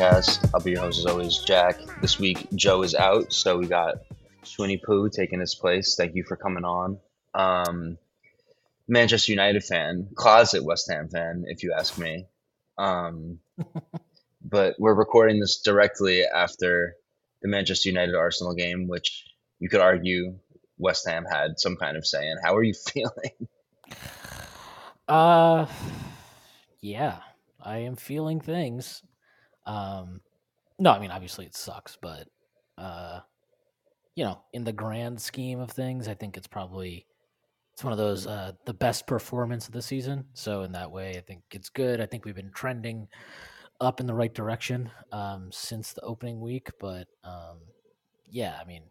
podcast. I'll be your host as always, Jack. This week, Joe is out, so we got Swinny Poo taking his place. Thank you for coming on. Manchester United fan, closet West Ham fan, if you ask me. But we're recording this directly after the Manchester United Arsenal game, which you could argue West Ham had some kind of say in. How are you feeling? Yeah, I am feeling things. No, I mean, obviously it sucks, but, you know, in the grand scheme of things, I think it's one of those, the best performance of the season. So in that way, I think it's good. I think we've been trending up in the right direction, since the opening week. But, yeah, I mean,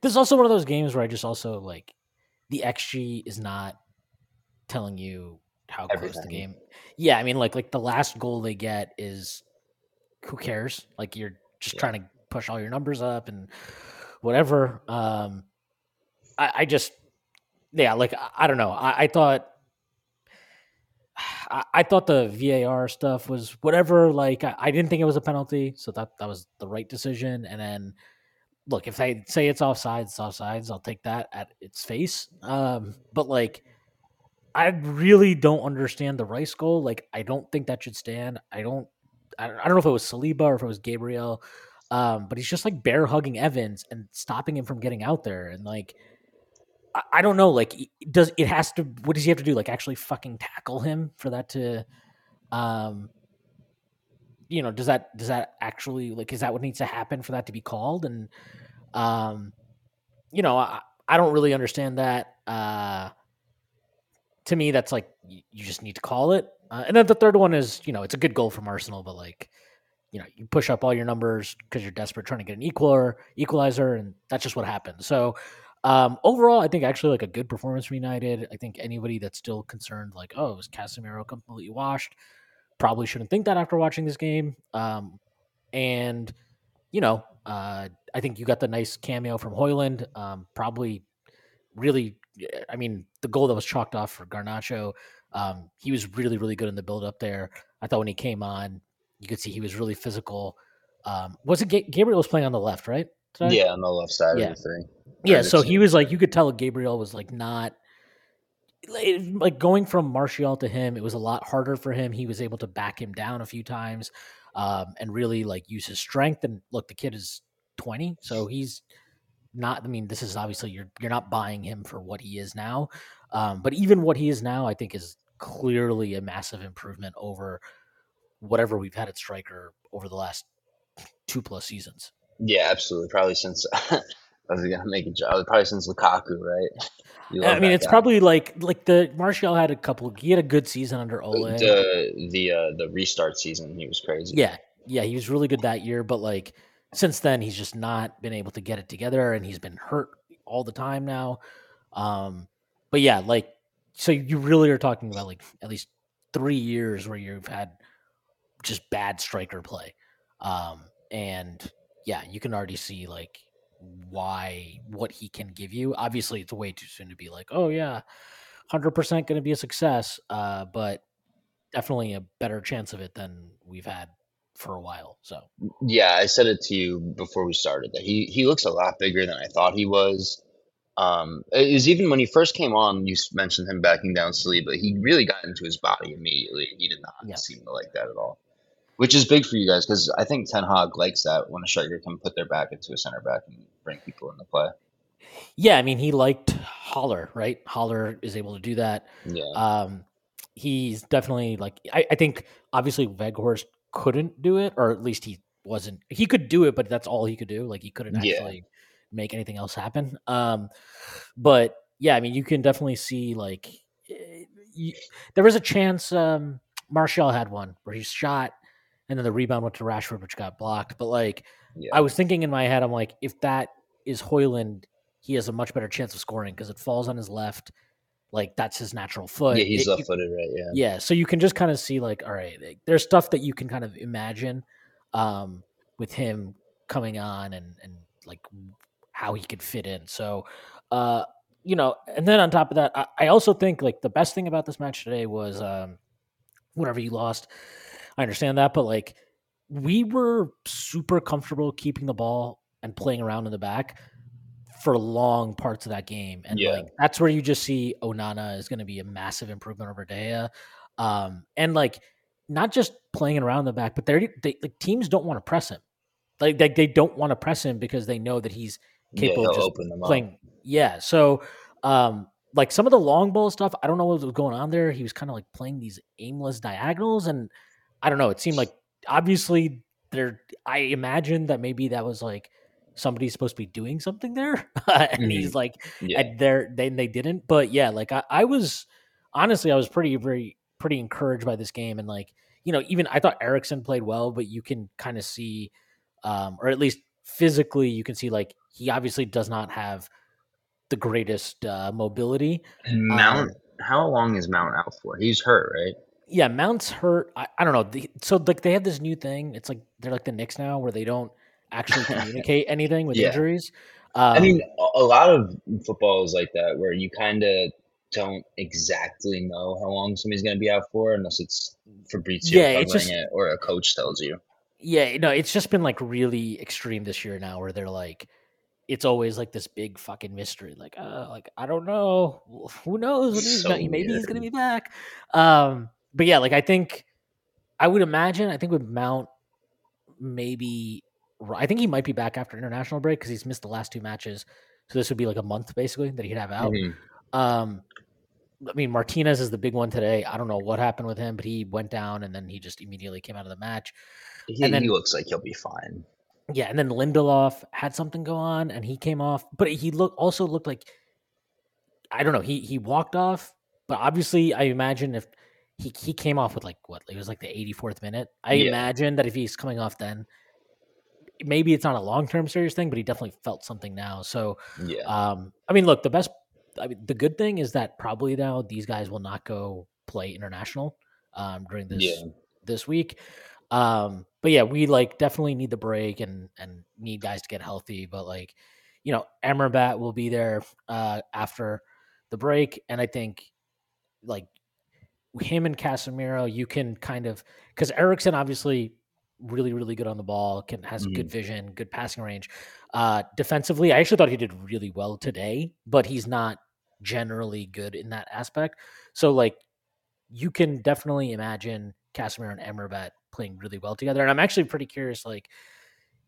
this is also one of those games where I just also like the XG is not telling you how close the game. Yeah, I mean, like the last goal they get is, who cares? Like you're just trying to push all your numbers up and whatever. I just, yeah, like I don't know. I thought the VAR stuff was whatever. Like I didn't think it was a penalty, so that was the right decision. And then, look, if they say it's offsides. I'll take that at its face. But like, I really don't understand the Rice goal. Like, I don't think that should stand. I don't know if it was Saliba or if it was Gabriel, but he's just like bear hugging Evans and stopping him from getting out there. And like, I don't know. Like, what does he have to do? Like, actually fucking tackle him for that to, you know, does that actually, like, is that what needs to happen for that to be called? And, you know, I don't really understand that. To me, that's like, you just need to call it. And then the third one is, you know, it's a good goal from Arsenal, but like, you know, you push up all your numbers because you're desperate trying to get an equalizer, and that's just what happened. So overall, I think actually like a good performance from United. I think anybody that's still concerned, like, oh, is Casemiro completely washed? Probably shouldn't think that after watching this game. And, you know, I think you got the nice cameo from Højlund, probably really. I mean, the goal that was chalked off for Garnacho, he was really, really good in the build-up there. I thought when he came on, you could see he was really physical. Was it Gabriel was playing on the left, right? Yeah, on the left side of the thing. Yeah, so he was like, you could tell Gabriel was like not – like going from Martial to him, it was a lot harder for him. He was able to back him down a few times and really like use his strength. And look, the kid is 20, so he's – not, I mean, this is obviously you're not buying him for what he is now, but even what he is now, I think, is clearly a massive improvement over whatever we've had at striker over the last 2+ seasons. Yeah, absolutely. Probably since probably since Lukaku, right? I mean, it's probably like the Martial had he had a good season under Ole. The restart season, he was crazy. Yeah, he was really good that year, but like. Since then, he's just not been able to get it together, and he's been hurt all the time now. But yeah, like, so you really are talking about like at least 3 years where you've had just bad striker play. And yeah, you can already see like what he can give you. Obviously, it's way too soon to be like, oh yeah, 100% going to be a success, but definitely a better chance of it than we've had for a while. So yeah, I said it to you before we started that he looks a lot bigger than I thought he was. It was even when he first came on, you mentioned him backing down Saliba. He really got into his body immediately. He did not seem to like that at all, which is big for you guys because I think Ten Hag likes that when a striker can put their back into a center back and bring people into play. Yeah, I mean, he liked Haller, right? Haller is able to do that. Yeah. He's definitely like I think obviously Weghorst couldn't do it, or at least he could do it, but that's all he could do. Like he couldn't actually make anything else happen. But yeah, I mean, you can definitely see like there was a chance Martial had one where he shot and then the rebound went to Rashford, which got blocked. But like, I was thinking in my head, I'm like, if that is Højlund, he has a much better chance of scoring because it falls on his left. Like that's his natural foot. Yeah, he's left-footed, right? Yeah. Yeah, so you can just kind of see, like, all right, like, there's stuff that you can kind of imagine with him coming on and like how he could fit in. So, you know, and then on top of that, I also think like the best thing about this match today was whenever you lost, I understand that, but like we were super comfortable keeping the ball and playing around in the back for long parts of that game. And like, that's where you just see Onana is going to be a massive improvement over Dea. And like, not just playing around the back, but they like, teams don't want to press him. Like they don't want to press him because they know that he's capable of just playing. Up. Yeah. So like some of the long ball stuff, I don't know what was going on there. He was kind of like playing these aimless diagonals, and I don't know. It seemed like obviously there, I imagine that maybe that was like somebody's supposed to be doing something there, and he's like at their, then they didn't. But yeah, like I was honestly, I was pretty encouraged by this game, and like, you know, even I thought Eriksen played well, but you can kind of see, or at least physically, you can see like he obviously does not have the greatest mobility. And Mount, how long is Mount out for? He's hurt, right? Yeah, Mount's hurt. I don't know. So like they have this new thing. It's like they're like the Knicks now, where they don't actually communicate anything with injuries. I mean, a lot of football is like that, where you kind of don't exactly know how long somebody's going to be out for, unless it's Fabrizio covering it, or a coach tells you. Yeah, no, it's just been like really extreme this year now, where they're like, it's always like this big fucking mystery. Like I don't know, who knows? Maybe he's going to be back. But yeah, like I think I would imagine, I think with Mount, maybe I think he might be back after international break because he's missed the last two matches. So this would be like a month basically that he'd have out. I mean, Martinez is the big one today. I don't know what happened with him, but he went down and then he just immediately came out of the match. He looks like he'll be fine. Yeah, and then Lindelof had something go on and he came off, but he looked like, I don't know, he walked off, but obviously I imagine if he came off with like what, it was like the 84th minute. I imagine that if he's coming off then, maybe it's not a long-term serious thing, but he definitely felt something now. So, I mean, look, the good thing is that probably now these guys will not go play international during this week. But yeah, we like definitely need the break and need guys to get healthy. But like, you know, Amrabat will be there after the break. And I think like him and Casemiro, you can kind of, because Eriksen obviously really, really good on the ball, has good vision, good passing range. Defensively, I actually thought he did really well today, but he's not generally good in that aspect. So like you can definitely imagine Casemiro and Amrabat playing really well together. And I'm actually pretty curious, like,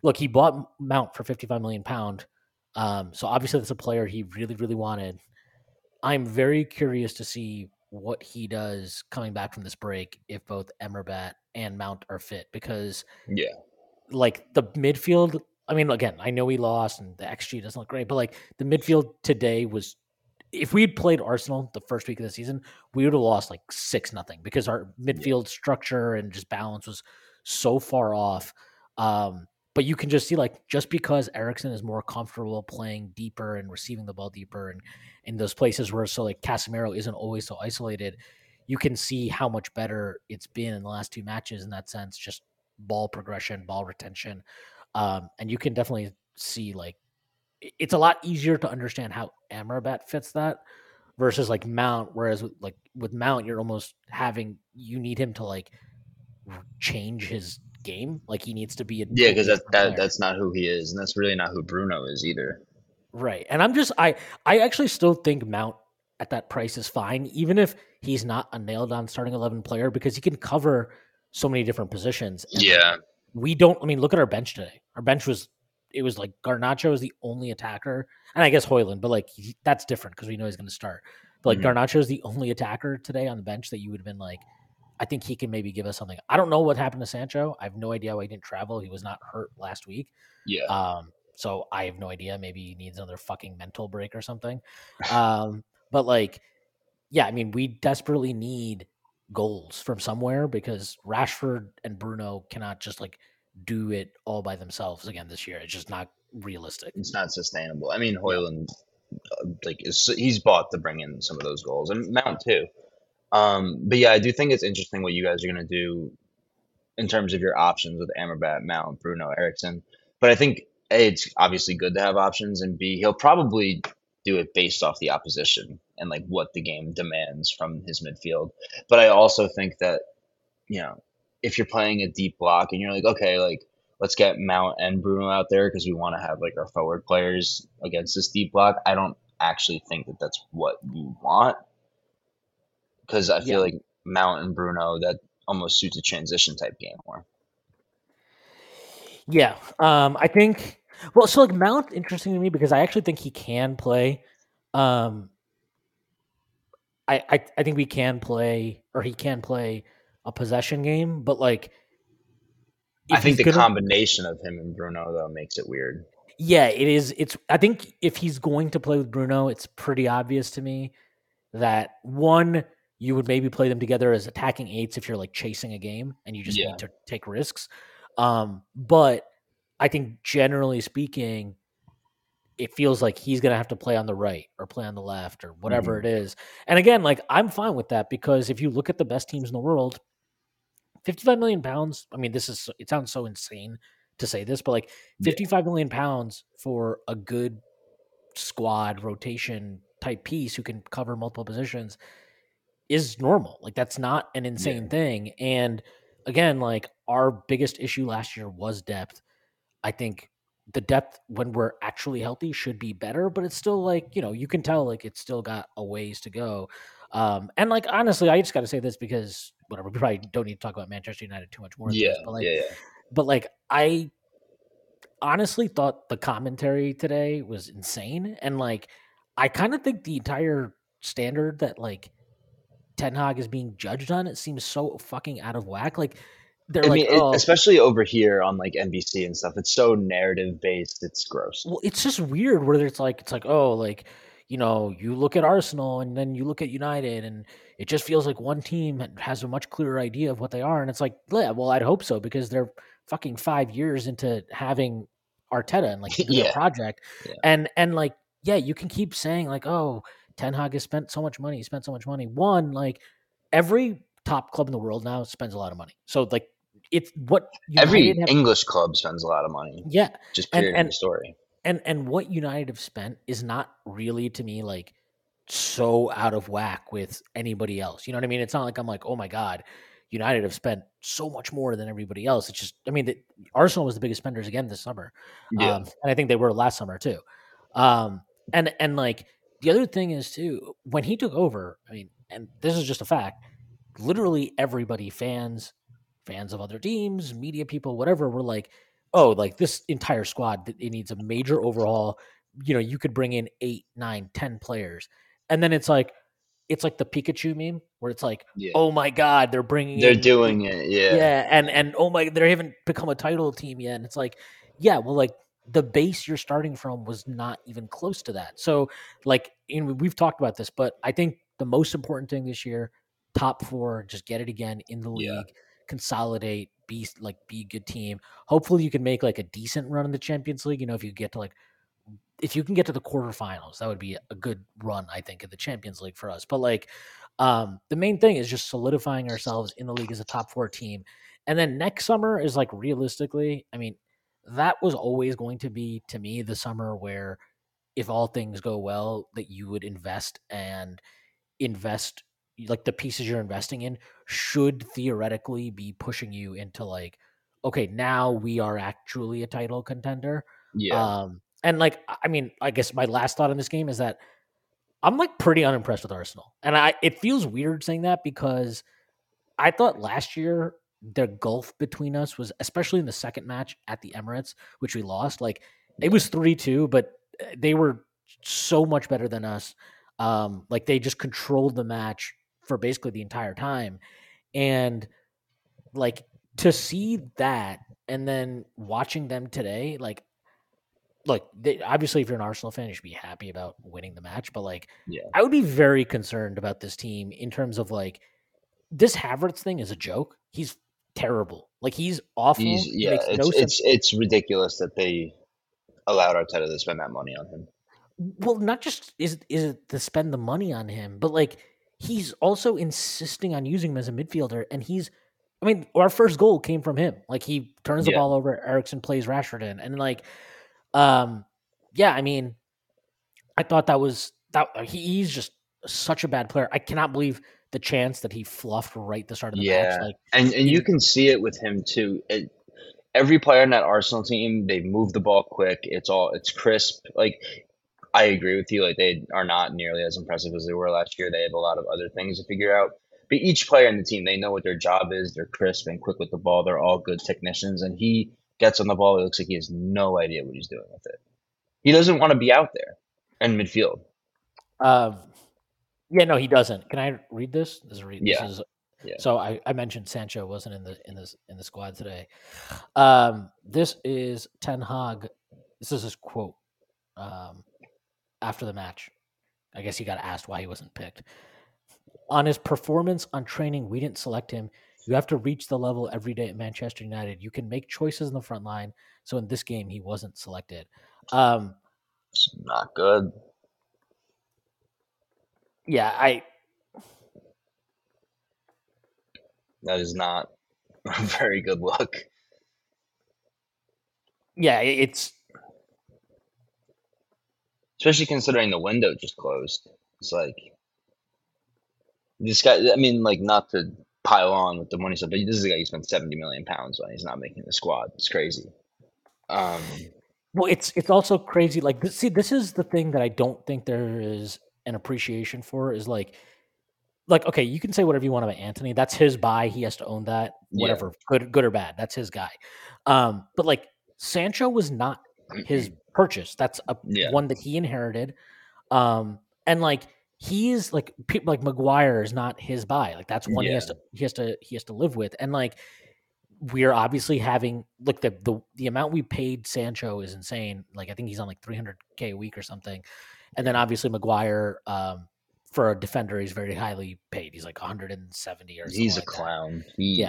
look, he bought Mount for £55 million. So obviously that's a player he really, really wanted. I'm very curious to see what he does coming back from this break if both Amrabat and Mount are fit, because like the midfield, I mean, again, I know we lost and the XG doesn't look great, but like the midfield today was, if we had played Arsenal the first week of the season, we would have lost like 6-0 because our midfield structure and just balance was so far off. But you can just see, like, just because Eriksen is more comfortable playing deeper and receiving the ball deeper and in those places where, so like Casemiro isn't always so isolated, you can see how much better it's been in the last two matches in that sense, just ball progression, ball retention. And you can definitely see, like, it's a lot easier to understand how Amrabat fits that versus like Mount. Whereas with Mount, you're almost you need him to like change his game, like he needs to be because that's not who he is, and that's really not who Bruno is either, right? And I'm just I actually still think Mount at that price is fine, even if he's not a nailed on starting 11 player, because he can cover so many different positions. And look at our bench today. Our bench was like Garnacho is the only attacker, and I guess Højlund, but like that's different because we know he's going to start, but like Garnacho is the only attacker today on the bench that you would have been like, I think he can maybe give us something. I don't know what happened to Sancho. I have no idea why he didn't travel. He was not hurt last week. So I have no idea. Maybe he needs another fucking mental break or something. But like, yeah, I mean, we desperately need goals from somewhere because Rashford and Bruno cannot just like do it all by themselves again this year. It's just not realistic. It's not sustainable. I mean, Højlund, like, he's bought to bring in some of those goals, and Mount too. But yeah, I do think it's interesting what you guys are going to do in terms of your options with Amrabat, Mount, Bruno, Eriksen. But I think A, it's obviously good to have options, and B, he'll probably do it based off the opposition and like what the game demands from his midfield. But I also think that, you know, if you're playing a deep block and you're like, okay, like let's get Mount and Bruno out there because we want to have like our forward players against this deep block, I don't actually think that that's what you want, because I feel like Mount and Bruno, that almost suits a transition type game more. Yeah, I think – well, so like Mount, interesting to me because I actually think he can play I think we can play – or he can play a possession game, but like – I think the combination of him and Bruno, though, makes it weird. Yeah, it is. It's. I think if he's going to play with Bruno, it's pretty obvious to me that, one, you would maybe play them together as attacking eights if you're like chasing a game and you just need to take risks. But I think generally speaking, it feels like he's going to have to play on the right or play on the left or whatever it is. And again, like I'm fine with that because if you look at the best teams in the world, 55 million pounds. I mean, this is, it sounds so insane to say this, but like 55 million pounds for a good squad rotation type piece who can cover multiple positions is normal. Like that's not an insane thing. And again, like our biggest issue last year was depth. I think the depth when we're actually healthy should be better, but it's still like, you know, you can tell like it's still got a ways to go. And like, honestly, I just got to say this because whatever, we probably don't need to talk about Manchester United too much more. Than this, but like, but like, I honestly thought the commentary today was insane. And like, I kind of think the entire standard that like Ten Hag is being judged on, it seems so fucking out of whack. Like, they're especially over here on like NBC and stuff. It's so narrative based. It's gross. Well, it's just weird where it's like, oh, like, you know, you look at Arsenal and then you look at United and it just feels like one team has a much clearer idea of what they are. And it's like, yeah, well, I'd hope so because they're fucking 5 years into having Arteta and like the project. And like, you can keep saying like, oh, Ten Hag has spent so much money. He spent so much money. One, like every top club in the world now spends a lot of money. So like, it's what every English club spends a lot of money. Yeah. Just period of the story. And what United have spent is not really to me like so out of whack with anybody else. You know what I mean? It's not like I'm like, oh my God, United have spent so much more than everybody else. It's just, I mean, the, Arsenal was the biggest spenders again this summer. And I think they were last summer too. And like the other thing is too, when he took over, I mean, and this is just a fact, literally everybody, fans of other teams, media people, whatever, were like, oh, like this entire squad, it needs a major overhaul. You know, you could bring in 8, 9, 10 players. And then it's like the Pikachu meme where it's like, oh my God, they're bringing, they're doing it. Yeah. And oh my, they haven't become a title team yet. And it's like, yeah, well, like the base you're starting from was not even close to that. So like, you know, we've talked about this, but I think the most important thing this year, top four, just get it again in the league. Consolidate, be like, be a good team. Hopefully you can make like a decent run in the Champions League. You know, if you get to like, if you can get to the quarterfinals, that would be a good run, I think, in the Champions League for us. But like, the main thing is just solidifying ourselves in the league as a top four team. And then next summer is like, realistically, I mean, that was always going to be to me the summer where if all things go well, that you would invest and invest like the pieces you're investing in should theoretically be pushing you into like, okay, now we are actually a title contender. And like, I mean, I guess my last thought on this game is that I'm like pretty unimpressed with Arsenal. And it feels weird saying that because I thought last year the gulf between us was, especially in the second match at the Emirates, which we lost, like it was 3-2, but they were so much better than us. Like they just controlled the match for basically the entire time. And like to see that and then watching them today, like look, they, obviously if you're an Arsenal fan, you should be happy about winning the match, but like I would be very concerned about this team in terms of like this Havertz thing is a joke. He's terrible. Like he's awful. It's ridiculous that they allowed Arteta to spend that money on him. Well, not just is it to spend the money on him, but like he's also insisting on using him as a midfielder. And he's, I mean, our first goal came from him. Like he turns the ball over, Eriksen plays Rashford in, and like, I mean, I thought that was that he's just such a bad player. I cannot believe the chance that he fluffed right at the start of the match. Like, and you can see it with him too. Every player in that Arsenal team, they move the ball quick. It's crisp. Like, I agree with you. Like, they are not nearly as impressive as they were last year. They have a lot of other things to figure out. But each player in the team, they know what their job is. They're crisp and quick with the ball. They're all good technicians. And he gets on the ball. It looks like he has no idea what he's doing with it. He doesn't want to be out there in midfield. No, he doesn't. Can I read this? So I mentioned Sancho wasn't in the squad today. This is Ten Hag. This is his quote after the match. I guess he got asked why he wasn't picked. On his performance on training, we didn't select him. You have to reach the level every day at Manchester United. You can make choices in the front line. So in this game, he wasn't selected. It's not good. Yeah, that is not a very good look. Yeah, it's... Especially considering the window just closed. It's like... This guy, I mean, like, not to pile on with the money stuff, but this is a guy who spent £70 million on. He's not making the squad. It's crazy. Well, it's also crazy. Like, this is the thing that I don't think there is an appreciation for is like, okay, you can say whatever you want about Anthony. That's his buy. He has to own that, whatever, good or bad. That's his guy. But like, Sancho was not his purchase. That's one that he inherited. And like, he's like people like Maguire is not his buy. Like, that's one he has to live with. And like, we're obviously having like the amount we paid Sancho is insane. Like, I think he's on like $300K a week or something. And then obviously Maguire, for a defender, he's very highly paid. He's like 170 or something. He's a clown. He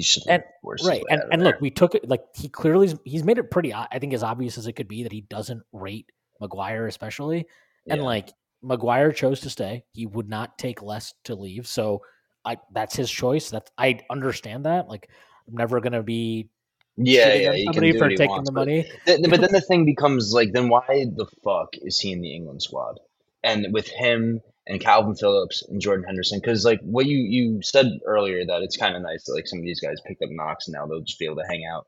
should be worse. Right. And look, we took it like he clearly he's made it pretty, I think, as obvious as it could be that he doesn't rate Maguire especially. And like, Maguire chose to stay. He would not take less to leave. So that's his choice. That's, I understand that. Like, I'm never going to be somebody for taking the money. But then the thing becomes like, then why the fuck is he in the England squad? And with him and Calvin Phillips and Jordan Henderson, because like what you said earlier, that it's kind of nice that like some of these guys picked up Knox and now they'll just be able to hang out.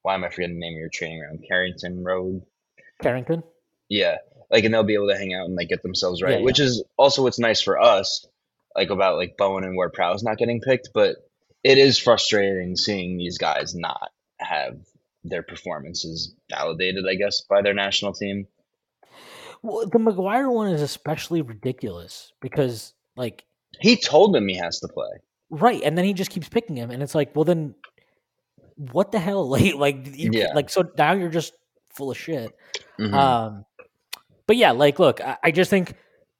Why am I forgetting the name of your training ground? Carrington Road? Yeah, like, and they'll be able to hang out and like get themselves right, which is also what's nice for us, like about like Bowen and Ward-Prowse not getting picked. But it is frustrating seeing these guys not have their performances validated, I guess, by their national team. Well, the Maguire one is especially ridiculous because like he told him he has to play, right? And then he just keeps picking him, and it's like, well, then what the hell? Like so now you're just full of shit. Mm-hmm. But yeah, like, look, I just think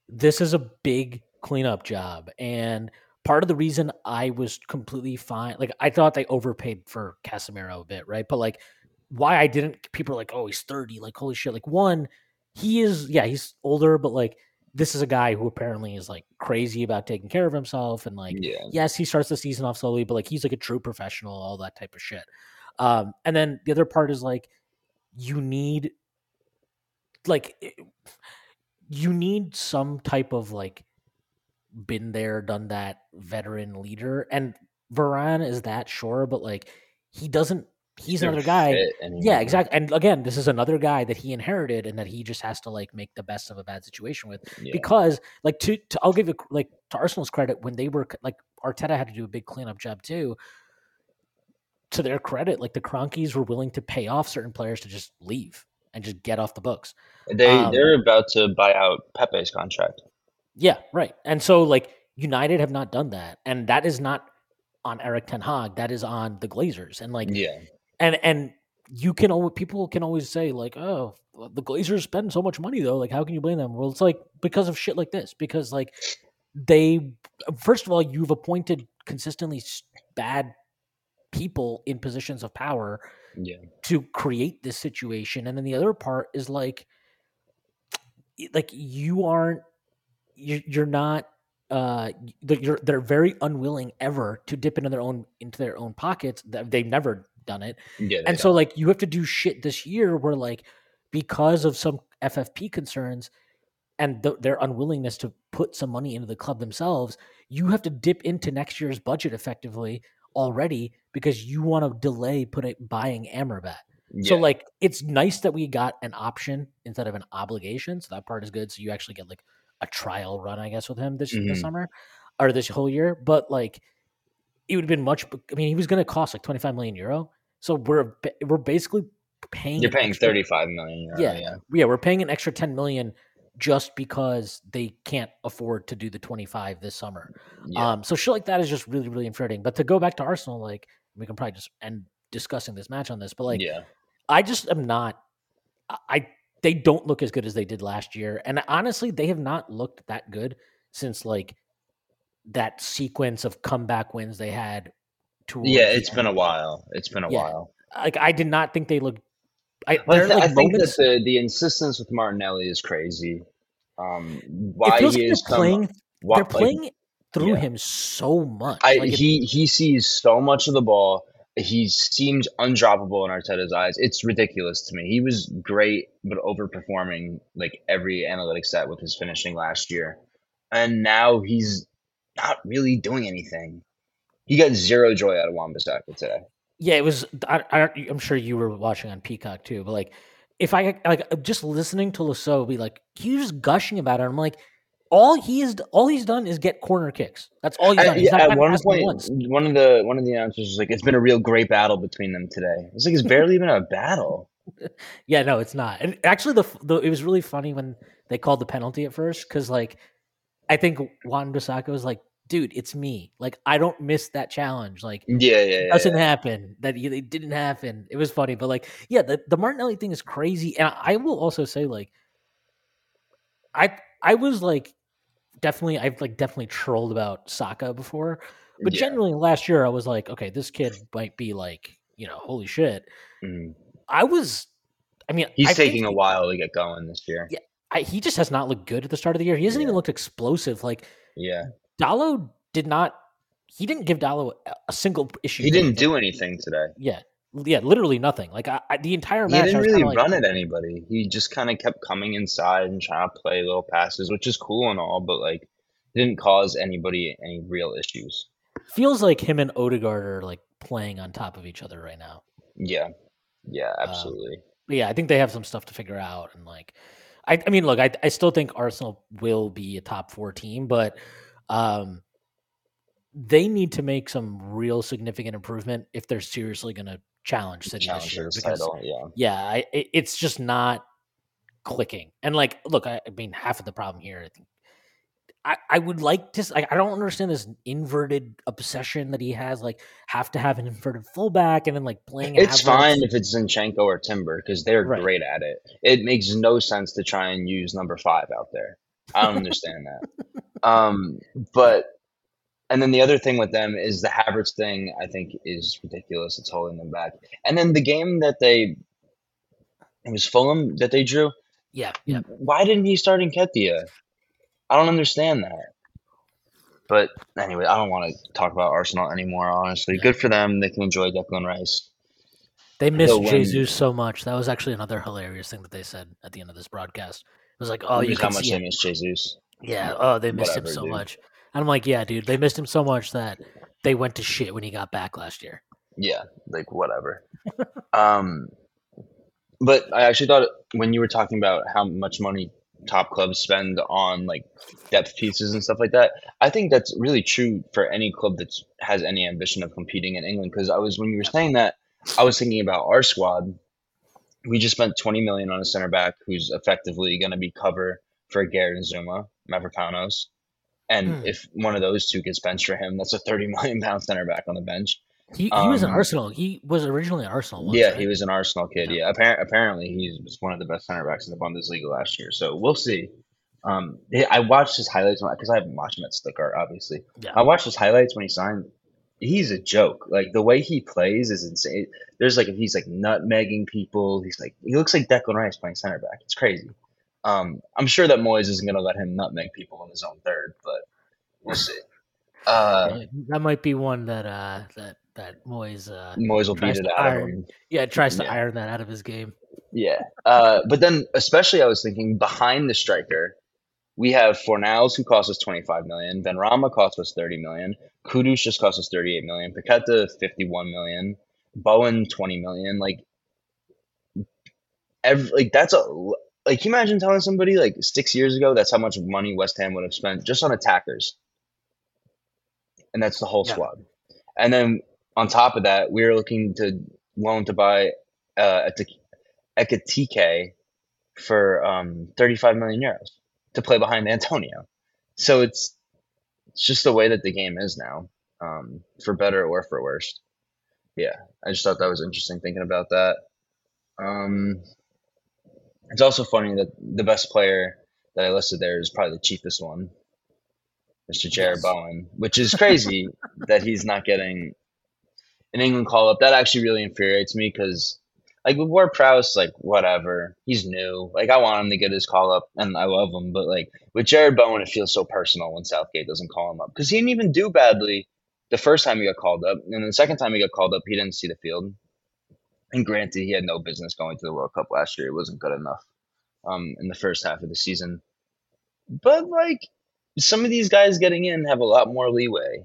this is a big cleanup job. And part of the reason I was completely fine, like, I thought they overpaid for Casemiro a bit, right? But, like, why I didn't, people are like, oh, he's 30, like, holy shit. Like, one, he is, he's older, but, like, this is a guy who apparently is, like, crazy about taking care of himself. And, like, yes, he starts the season off slowly, but, like, he's, like, a true professional, all that type of shit. And then the other part is, like, you need some type of like been there, done that veteran leader. And Varane is that, sure, but like he's another guy. Yeah, exactly. And again, this is another guy that he inherited and that he just has to like make the best of a bad situation with. Yeah. Because like I'll give it like to Arsenal's credit, when they were like Arteta had to do a big cleanup job too. To their credit, like the Cronkies were willing to pay off certain players to just leave and just get off the books. They're about to buy out Pepe's contract. Yeah, right. And so like United have not done that. And that is not on Erik ten Hag. That is on the Glazers. And like and you can always, people can always say like, oh, the Glazers spend so much money though. Like, how can you blame them? Well, it's like because of shit like this. Because like they, first of all, you've appointed consistently bad people in positions of power to create this situation. And then the other part is like they're very unwilling ever to dip into their own pockets. They've never done it. And so like you have to do shit this year where like because of some FFP concerns, and their unwillingness to put some money into the club themselves, you have to dip into next year's budget effectively already because you want to delay buying Amrabat. Yeah. So, like, it's nice that we got an option instead of an obligation. So that part is good. So you actually get, like, a trial run, I guess, with him this summer or this whole year. But, like, it would have been much – I mean, he was going to cost, like, 25 million euro. So we're basically paying – You're paying extra, 35 million euro. Yeah, we're paying an extra 10 million just because they can't afford to do the 25 this summer. Yeah. So shit like that is just really, really infuriating. But to go back to Arsenal, like, we can probably just end discussing this match on this. But, like, yeah. I just am not – they don't look as good as they did last year. And honestly, they have not looked that good since, like, that sequence of comeback wins they had. It's been a while. Like, I did not think they looked. I think that the insistence with Martinelli is crazy. Why he is playing? They're playing through him so much. He sees so much of the ball. He seems undroppable in Arteta's eyes. It's ridiculous to me. He was great, but overperforming like every analytics set with his finishing last year, and now he's not really doing anything. He got zero joy out of Wan-Bissaka today. Yeah, it was. I'm sure you were watching on Peacock too, but like, if I like just listening to Lasso be like, he was just gushing about it. I'm like, all he's done is get corner kicks. That's all he's done. One of the announcers was like, "It's been a real great battle between them today." It's like it's barely been a battle. Yeah, no, it's not. And actually, it was really funny when they called the penalty at first because like I think Wan-Bissaka was like, dude, it's me. Like, I don't miss that challenge. Like, it doesn't happen. It didn't happen. It was funny. But, like, yeah, the Martinelli thing is crazy. And I will also say, like, I was, like, definitely trolled about Saka before. But generally last year I was like, okay, this kid might be, like, you know, holy shit. Mm. He's taking a while to get going this year. Yeah, he just has not looked good at the start of the year. He hasn't even looked explosive. Like, yeah. Dalot didn't give Dalot a single issue. He didn't do anything today. Yeah, literally nothing. Like, the entire match, he didn't really run at anybody. He just kind of kept coming inside and trying to play little passes, which is cool and all, but, like, didn't cause anybody any real issues. Feels like him and Odegaard are, like, playing on top of each other right now. Yeah. Yeah, absolutely. I think they have some stuff to figure out. And, like, I mean, look, I still think Arsenal will be a top four team, but... they need to make some real significant improvement if they're seriously going to challenge City this year. Because, title, it's just not clicking. And like, look, I mean, half of the problem here, I think, I would like to. Like, I don't understand this inverted obsession that he has. Like, have to have an inverted fullback and then like playing. It's fine if it's Zinchenko or Timber because they're great at it. It makes no sense to try and use number 5 out there. I don't understand that. And then the other thing with them is the Havertz thing, I think, is ridiculous. It's holding them back. And then the game that it was Fulham that they drew. Yeah. Why didn't he start Nketiah? I don't understand that. But anyway, I don't want to talk about Arsenal anymore, honestly. Yeah. Good for them. They can enjoy Declan Rice. They missed Jesus so much. That was actually another hilarious thing that they said at the end of this broadcast. It was like, oh, you can see how much they missed Jesus. Yeah, oh, they missed him so much. And I'm like, yeah, dude, they missed him so much that they went to shit when he got back last year. Yeah, like, whatever. But I actually thought when you were talking about how much money top clubs spend on, like, depth pieces and stuff like that, I think that's really true for any club that has any ambition of competing in England. Because when you were saying that, I was thinking about our squad. We just spent $20 million on a center back who's effectively going to be cover for Kehrer and Zuma, Mavropanos. And if one of those two gets benched for him, that's a 30 million pound center back on the bench. He was an Arsenal. He was originally an Arsenal. He was an Arsenal kid. Yeah. Apparently, he was one of the best center backs in the Bundesliga last year. So we'll see. I watched his highlights because I haven't watched him at Stuttgart, obviously. Yeah. I watched his highlights when he signed. He's a joke. Like, the way he plays is insane. There's like, he's like nutmegging people. He's like, he looks like Declan Rice playing center back. It's crazy. I'm sure that Moyes isn't going to let him nutmeg people on his own third, but we'll see. That might be one that Moyes will beat it out of him. Yeah, tries to iron that out of his game. Yeah, but then especially I was thinking behind the striker, We have Fornals, who cost us $25 million. Benrahma cost us $30 million. Kudus just cost us $38 million. Paqueta, $51 million. Bowen, $20 million. That's a... can you imagine telling somebody, 6 years ago, that's how much money West Ham would have spent just on attackers? And that's the whole squad. And then on top of that, we were looking to loan to buy Ekatike for 35 million euros to play behind Antonio. So it's just the way that the game is now, for better or for worse. Yeah, I just thought that was interesting thinking about that. It's also funny that the best player that I listed there is probably the cheapest one, Mr. Jared Bowen, which is crazy that he's not getting an England call-up. That actually really infuriates me because, with Ward-Prowse, whatever. He's new. I want him to get his call-up, and I love him. But, with Jared Bowen, it feels so personal when Southgate doesn't call him up because he didn't even do badly the first time he got called up. And the second time he got called up, he didn't see the field. And granted, he had no business going to the World Cup last year. It wasn't good enough in the first half of the season. But, some of these guys getting in have a lot more leeway.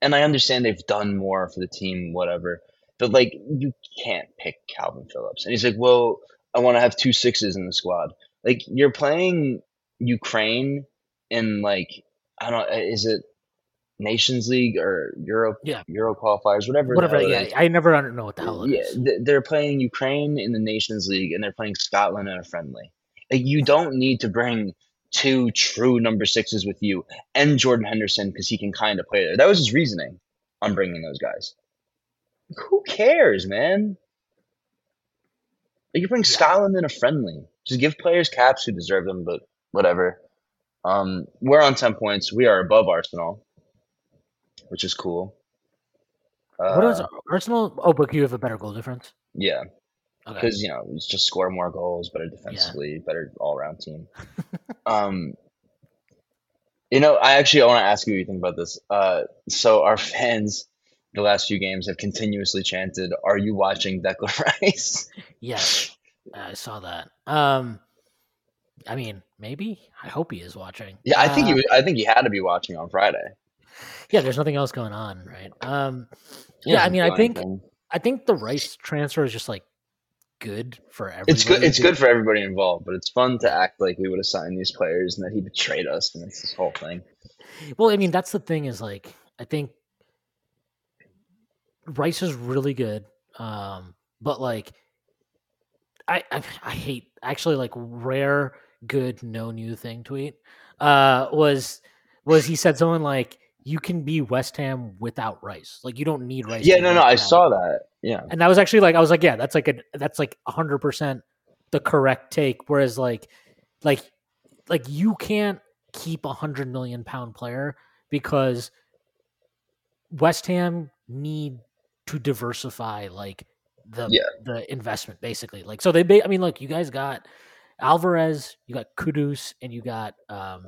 And I understand they've done more for the team, whatever. But, you can't pick Calvin Phillips. And he's like, well, I want to have 2 6s in the squad. You're playing Ukraine in, I don't know, is it Nations League or Euro qualifiers, whatever. I never know what the hell it is. Yeah, they're playing Ukraine in the Nations League, and they're playing Scotland in a friendly. You don't need to bring two true number 6s with you and Jordan Henderson because he can kind of play there. That was his reasoning on bringing those guys. Who cares, man? You bring Scotland in a friendly. Just give players caps who deserve them, but whatever. We're on 10 points. We are above Arsenal, which is cool. What is Arsenal? Oh, but you have a better goal difference? Yeah. Because, we just score more goals, better defensively, better all-around team. I actually want to ask you what you think about this. So our fans the last few games have continuously chanted, "Are you watching Declan Rice?" Yes, I saw that. Maybe. I hope he is watching. Yeah, I think he had to be watching on Friday. Yeah, there's nothing else going on, right? I think the Rice transfer is just good for everybody. It's good for everybody involved, but it's fun to act like we would have signed these players and that he betrayed us, and it's this whole thing. Well, that's the thing is I think Rice is really good, but I hate actually rare good no new thing tweet was he said someone you can be West Ham without Rice. You don't need Rice. Yeah, no, I saw that. Yeah. And that was actually I was yeah, that's 100% the correct take. Whereas like you can't keep a 100 million pound player because West Ham need to diversify the investment basically. So they you guys got Alvarez, you got Kudus, and you got JWP.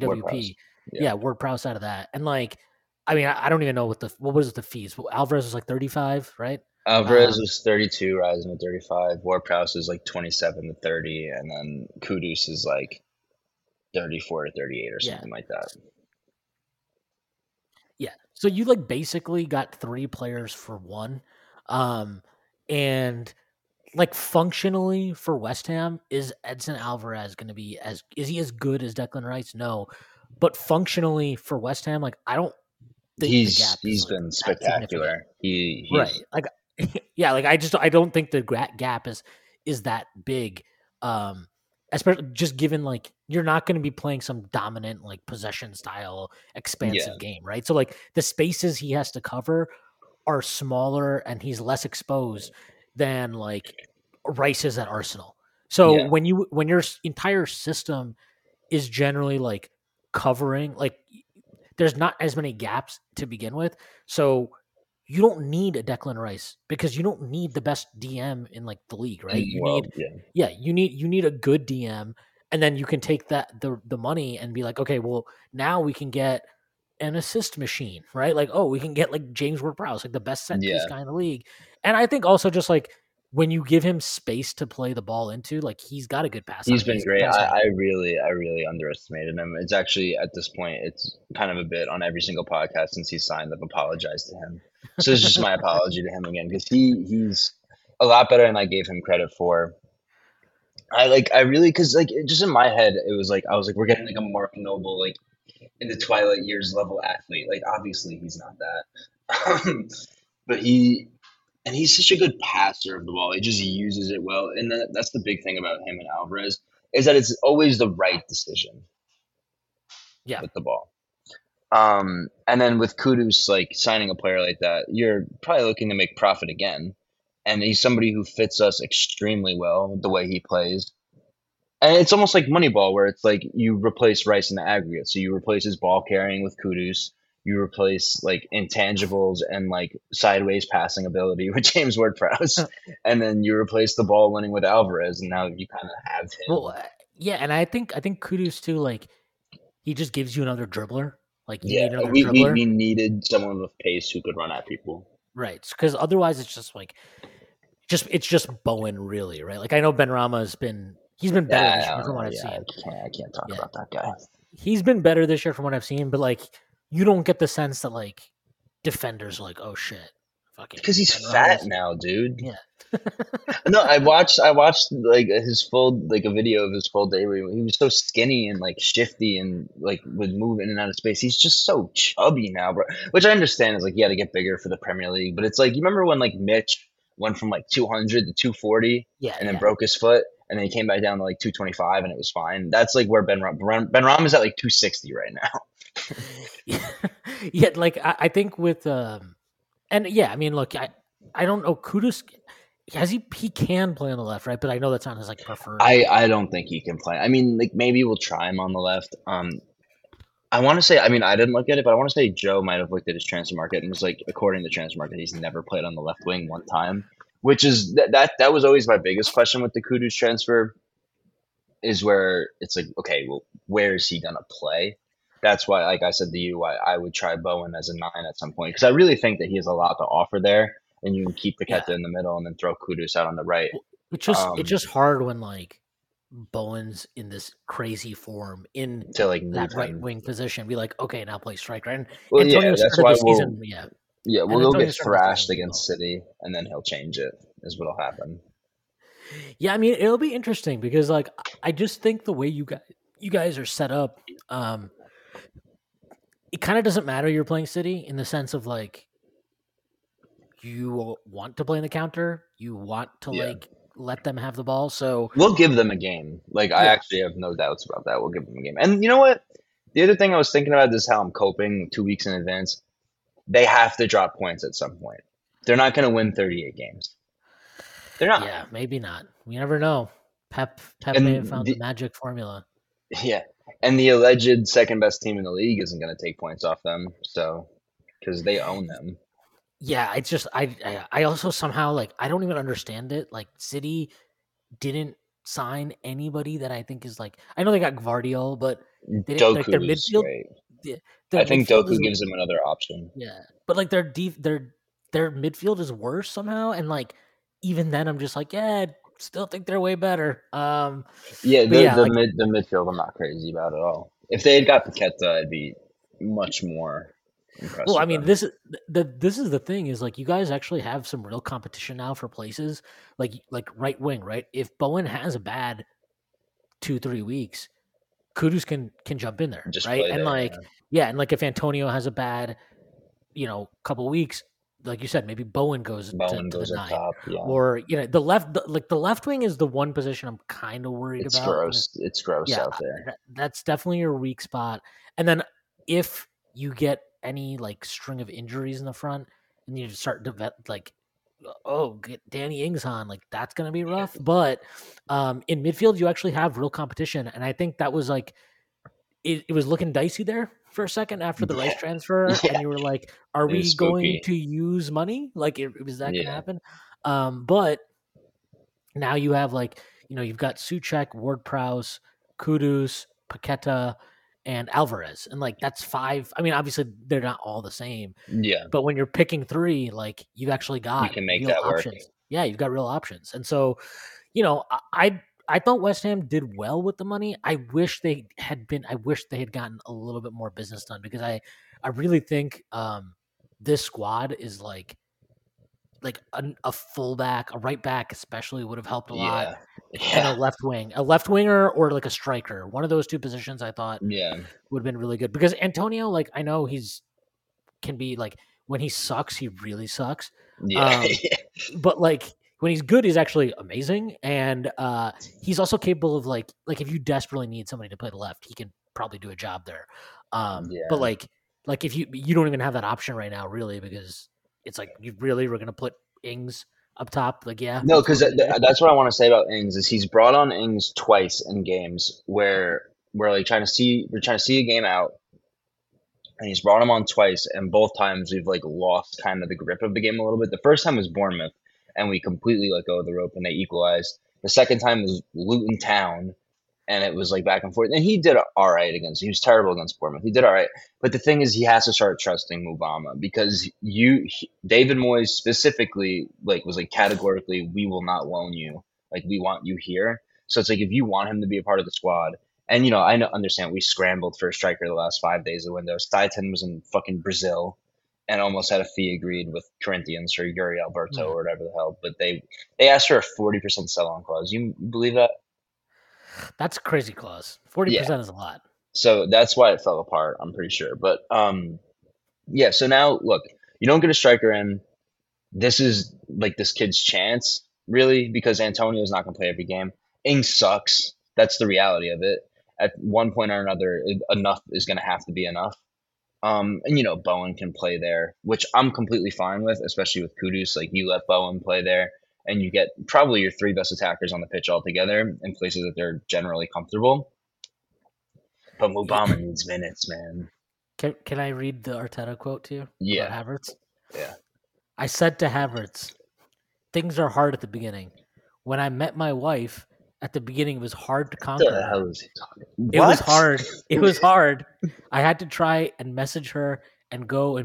Ward-Prowse. Yeah, Ward-Prowse out of that. And I don't even know what was the fees. Well, Alvarez was 35, right? Alvarez was 32, Rising to 35. Ward-Prowse is 27 to 30, and then Kudus is 34 to 38 or something like that. Yeah. So you basically got three players for one. And functionally for West Ham, is Edson Alvarez going to be is he as good as Declan Rice? No. But functionally for West Ham, I don't think he's been spectacular. He's... Right. I don't think the gap is that big. Especially just given you're not going to be playing some dominant possession style expansive game, right? So the spaces he has to cover are smaller and he's less exposed than Rice is at Arsenal. So when your entire system is generally covering, there's not as many gaps to begin with. So you don't need a Declan Rice because you don't need the best DM in the league, right? You need a good DM, and then you can take that the money and be okay, well, now we can get an assist machine, right? We can get James Ward-Prowse, the best set piece guy in the league. And I think also just when you give him space to play the ball into, like, he's got a good pass. He's been great. I really underestimated him. It's actually, at this point, it's kind of a bit on every single podcast since he signed. I've apologized to him. So it's just my apology to him again, because he's a lot better than I gave him credit for. Just in my head, it was like, I was like, we're getting like a Mark Noble, like in the Twilight Years level athlete. Like, obviously he's not that, but he's such a good passer of the ball. He just uses it well. And that's the big thing about him and Alvarez, is that it's always the right decision. Yeah. With the ball. And then with Kudus, like, signing a player like that, you're probably looking to make profit again. And he's somebody who fits us extremely well with the way he plays. And it's almost like Moneyball, where it's like you replace Rice in the aggregate. So you replace his ball carrying with Kudus. You replace like intangibles and like sideways passing ability with James Ward-Prowse. And then you replace the ball winning with Alvarez. And now you kind of have him. Well, yeah. And I think Kudus too, like, he just gives you another dribbler. Like, we needed someone with pace who could run at people. Right, because otherwise it's just like, it's just Bowen, really, right? Like, I know Benrahma has been, he's been better this year from what I've seen. I can't talk about that guy. He's been better this year from what I've seen, but like, you don't get the sense that like defenders are like, oh shit, fucking. Because he's fat now, dude. Yeah. No, I watched like his full, like, a video of his full day where he was so skinny and like shifty and like would move in and out of space. He's just so chubby now, bro. Which I understand is like, you had to get bigger for the Premier League, but it's like, you remember when like Mitch went from like 200 to 240, and then broke his foot, and then he came back down to like 225, and it was fine. That's like where Benrahma is at, like 260 right now. Yeah, like I think with and yeah, I mean, look, I don't know, Kudus, has he can play on the left, right? But I know that's not his like preferred. I don't think he can play. I mean, like, maybe we'll try him on the left. I want to say, I mean, I didn't look at it, but I want to say Joe might have looked at his transfer market and was like, according to transfer market, he's never played on the left wing one time, which is that was always my biggest question with the Kudus transfer, is where it's like, okay, well, where is he gonna play? That's why, like I said to you, I would try Bowen as a 9 at some point, because I really think that he has a lot to offer there, and you can keep Paqueta in the middle and then throw Kudus out on the right. It's just hard when like Bowen's in this crazy form in to, like, that right wing position. Be like, okay, now play striker. And well, Antonio started the season. Yeah, we'll get thrashed against City, and then he'll change it. Is what'll happen. Yeah, I mean, it'll be interesting, because like, I just think the way you guys are set up. It kind of doesn't matter you're playing City, in the sense of like, you want to play in the counter, you want to like let them have the ball. So we'll give them a game. Like, I actually have no doubts about that. We'll give them a game. And you know what? The other thing I was thinking about is how I'm coping 2 weeks in advance. They have to drop points at some point. They're not going to win 38 games. They're not. Yeah, maybe not. We never know. Pep may have found the magic formula. Yeah. And the alleged second best team in the league isn't going to take points off them, so, because they own them. Yeah, it's just I also somehow, like, I don't even understand it. Like, City didn't sign anybody that I think is like, I know they got Guardiola, but they didn't, like, their midfield. Great. I think Doku gives them another option. Yeah, but like their midfield is worse somehow, and like, even then I'm just like, yeah. Still think they're way better. The midfield I'm not crazy about at all. If they had got Paqueta, I'd be much more impressed. Well, I mean, this is the thing, is like, you guys actually have some real competition now for places, like right wing, right? If Bowen has a bad 2-3 weeks, Kudus can jump in there, just right? And there, like, yeah, and like if Antonio has a bad, couple weeks. Like you said, maybe Bowen goes to the 9, top, or the left. The left wing is the one position I'm kind of worried about. It's gross out there. That's definitely your weak spot. And then if you get any like string of injuries in the front, and you start to vet, like, oh, get Danny Ings on, like, that's gonna be rough. But in midfield, you actually have real competition, and I think that was like it was looking dicey there for a second after the Rice transfer, and you were like, are we going to use money? Like, is that going to happen? But now you have, like, you've got Souček, Ward-Prowse, Kudus, Paqueta, and Alvarez. And, like, that's 5. I mean, obviously, they're not all the same. Yeah. But when you're picking 3, like, you've actually got, you can make that options. Work. yeah, you've got real options. And so, you know, I thought West Ham did well with the money. I wish they had gotten a little bit more business done, because I really think this squad is like a fullback, a right back especially would have helped a lot, and a left winger or like a striker. One of those two positions I thought would have been really good, because Antonio, like, I know can be like, when he sucks, he really sucks. But like, when he's good, he's actually amazing, and he's also capable of like if you desperately need somebody to play the left, he can probably do a job there. But like if you don't even have that option right now, really, because it's like you really were gonna put Ings up top, like no, because that's what I want to say about Ings is he's brought on Ings twice in games where we're like trying to see a game out, and he's brought him on twice, and both times we've like lost kind of the grip of the game a little bit. The first time was Bournemouth, and we completely let go of the rope, and they equalized. The second time was Luton Town, and it was like back and forth. And he did all right he was terrible against Bournemouth. He did all right. But the thing is, he has to start trusting Mubama, because David Moyes specifically was categorically, we will not loan you. Like, we want you here. So it's like, if you want him to be a part of the squad, and, you know, I understand we scrambled for a striker the last 5 days of the window. Said was in fucking Brazil, and almost had a fee agreed with Corinthians or Yuri Alberto or whatever the hell. But they asked for a 40% sell-on clause. You believe that? That's a crazy clause. 40% is a lot. So that's why it fell apart, I'm pretty sure. But, so now, look, you don't get a striker in. This is, this kid's chance, really, because Antonio's not going to play every game. Ings sucks. That's the reality of it. At one point or another, enough is going to have to be enough. And, you know, Bowen can play there, which I'm completely fine with, especially with Kudus. Like, you let Bowen play there, and you get probably your three best attackers on the pitch all together in places that they're generally comfortable. But Mubama needs minutes, man. Can I read the Arteta quote to you? Yeah. About Havertz? Yeah. I said to Havertz, things are hard at the beginning. When I met my wife, at the beginning, it was hard to conquer. What the hell is he talking about? It was hard. It was hard. I had to try and message her and go.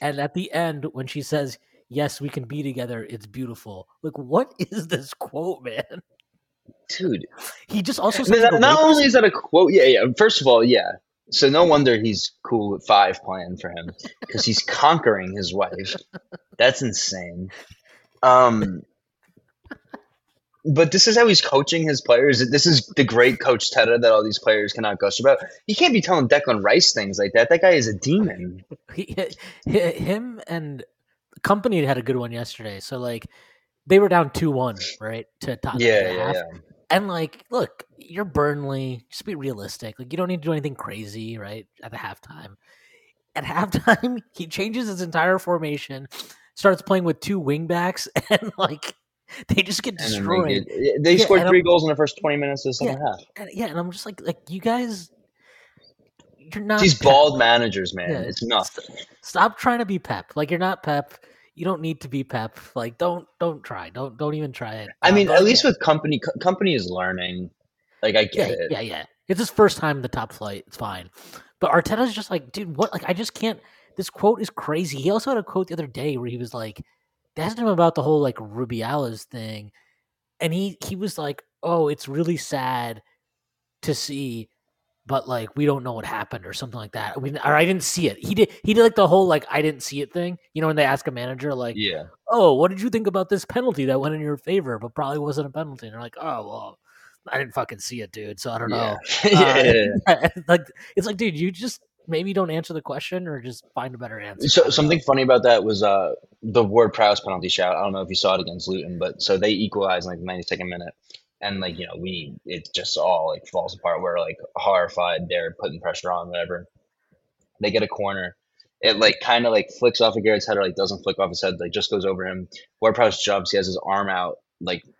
And at the end, when she says, yes, we can be together, it's beautiful. Like, what is this quote, man? Dude. He just also said not only is that a quote, first of all, so no wonder he's cool with 5 playing for him, because he's conquering his wife. That's insane. But this is how he's coaching his players. This is the great Coach Teta that all these players cannot gush about. You can't be telling Declan Rice things like that. That guy is a demon. Him and Company had a good one yesterday. So, they were down 2-1, right, to Tottenham. Yeah. And, look, you're Burnley. Just be realistic. Like, you don't need to do anything crazy, right, at the halftime. At halftime, he changes his entire formation, starts playing with 2 wingbacks, and, they just get destroyed. They scored 3 goals in the first 20 minutes of the second half. And I'm just like you guys, you're not. These bald managers, man. It's nothing. Stop trying to be Pep. Like, you're not Pep. You don't need to be Pep. Like, don't try. Don't even try it. I mean, at least with company is learning. Like, I get it. Yeah. It's his first time in the top flight. It's fine. But Arteta's just like, dude, what? Like, I just can't. This quote is crazy. He also had a quote the other day where he was like, they asked him about the whole Rubiales thing, and he was like, "Oh, it's really sad to see, but we don't know what happened," or something like that. I didn't see it. He did the whole I didn't see it thing. You know, when they ask a manager "Oh, what did you think about this penalty that went in your favor, but probably wasn't a penalty?" And they're like, "Oh, well, I didn't fucking see it, dude. So I don't know." It's like, dude, you just. Maybe don't answer the question or just find a better answer. So something funny about that was the Ward-Prowse penalty shout. I don't know if you saw it against Luton, but so they equalized in the 92nd minute. And it just all falls apart. We're horrified. They're putting pressure on, whatever. They get a corner. It kind of flicks off of Garrett's head or doesn't flick off his head. Just goes over him. Ward-Prowse jumps. He has his arm out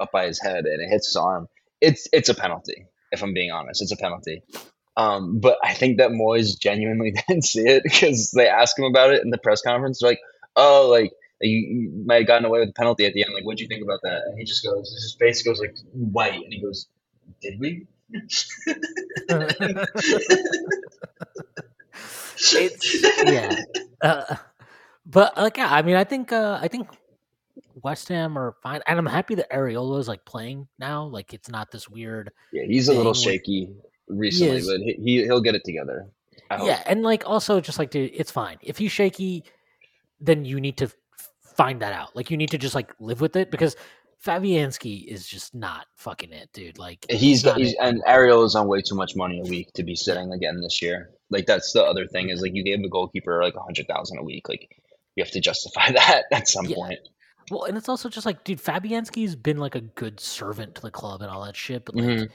up by his head and it hits his arm. It's a penalty. If I'm being honest, it's a penalty. But I think that Moyes genuinely didn't see it because they asked him about it in the press conference. They're like, "Oh, you might have gotten away with the penalty at the end. Like, what'd you think about that?" And he just goes, his face goes white, and he goes, "Did we?" But I think West Ham are fine. And I'm happy that Areola is like playing now. Like it's not this weird. Yeah, he's a little shaky recently, but he'll get it together. Yeah, and like also just like, dude, it's fine. If he's shaky, then you need to find that out. Like you need to just like live with it because Fabianski is just not fucking it, dude. Like he's and Ariel is on way too much money a week to be sitting again this year. Like that's the other thing is like you gave the goalkeeper like $100,000 a week. Like you have to justify that at some point. Well, and it's also just like, dude, Fabianski's been like a good servant to the club and all that shit, but like.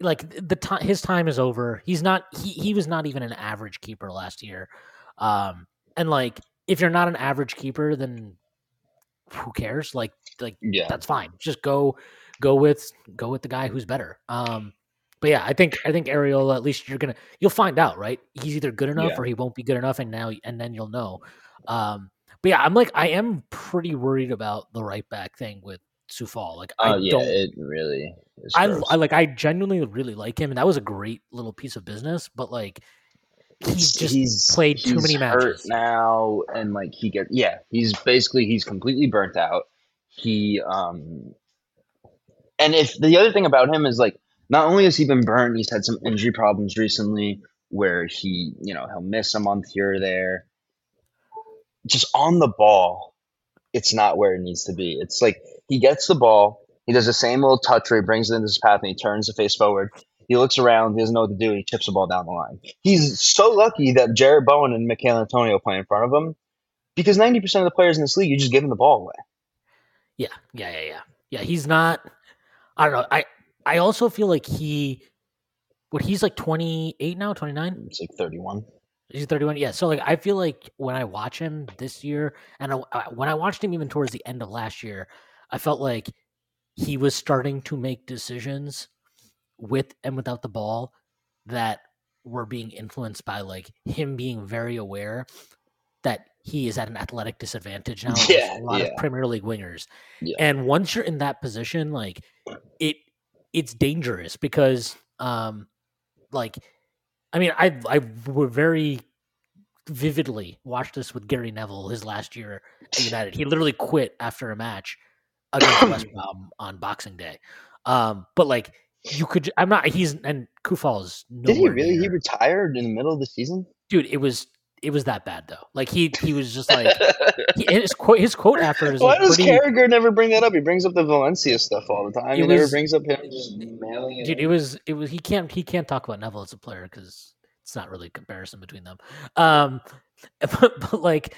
Like the time, his time is over. He's not. He was not even an average keeper last year. And like, if you're not an average keeper, then who cares? That's fine. Just go with the guy who's better. But yeah, I think Areola. At least you'll find out, right? He's either good enough or he won't be good enough, and then you'll know. But yeah, I am pretty worried about the right back thing with Coufal. Like I genuinely really like him, and that was a great little piece of business, but like he's played too many matches now, and like he's completely burnt out. He and if the other thing about him is like not only has he been burnt, he's had some injury problems recently where he he'll miss a month here or there. Just on the ball, it's not where it needs to be. It's like he gets the ball. He does the same little touch where he brings it into his path and he turns the face forward. He looks around. He doesn't know what to do. He chips the ball down the line. He's so lucky that Jared Bowen and Michail Antonio play in front of him because 90% of the players in this league, you just give him the ball away. Yeah, he's not – I don't know. I also feel like he's like 28 now, 29? It's like 31. He's 31. Yeah. So like, I feel like when I watch him this year, and when I watched him even towards the end of last year, I felt like he was starting to make decisions with and without the ball that were being influenced by like him being very aware that he is at an athletic disadvantage now. Yeah, a lot of Premier League wingers. Yeah. And once you're in that position, like it's dangerous because I would very vividly watch this with Gary Neville his last year at United. He literally quit after a match against West Ham on Boxing Day. But like you could, I'm not. He's and Coufal is nowhere. Did he really? Near. He retired in the middle of the season, dude. It was that bad though. Like he was just like his quote after it is. Why does Carragher never bring that up? He brings up the Valencia stuff all the time. He never brings up him just mailing it. Dude, it was he can't talk about Neville as a player because it's not really a comparison between them. But like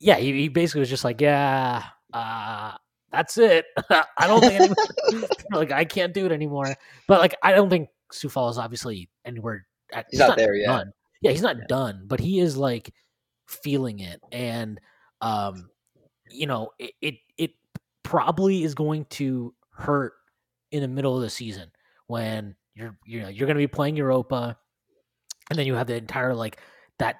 yeah, he basically was just like that's it. I don't think anyone, like I can't do it anymore. But like I don't think Coufal is obviously anywhere. He's not there yet. Yeah, he's not done, but he is like feeling it, and it probably is going to hurt in the middle of the season when you're going to be playing Europa, and then you have the entire like that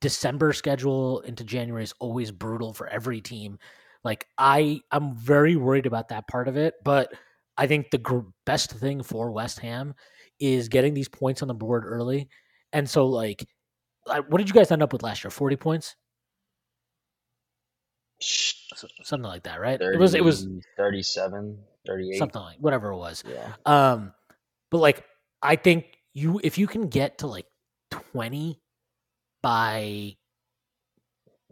December schedule into January is always brutal for every team. Like I'm very worried about that part of it, but I think the best thing for West Ham is getting these points on the board early. And so, like, what did you guys end up with last year? 40 points, something like that, right? 30, it was 37, 38, something like whatever it was. Yeah. But like, I think if you can get to like 20 by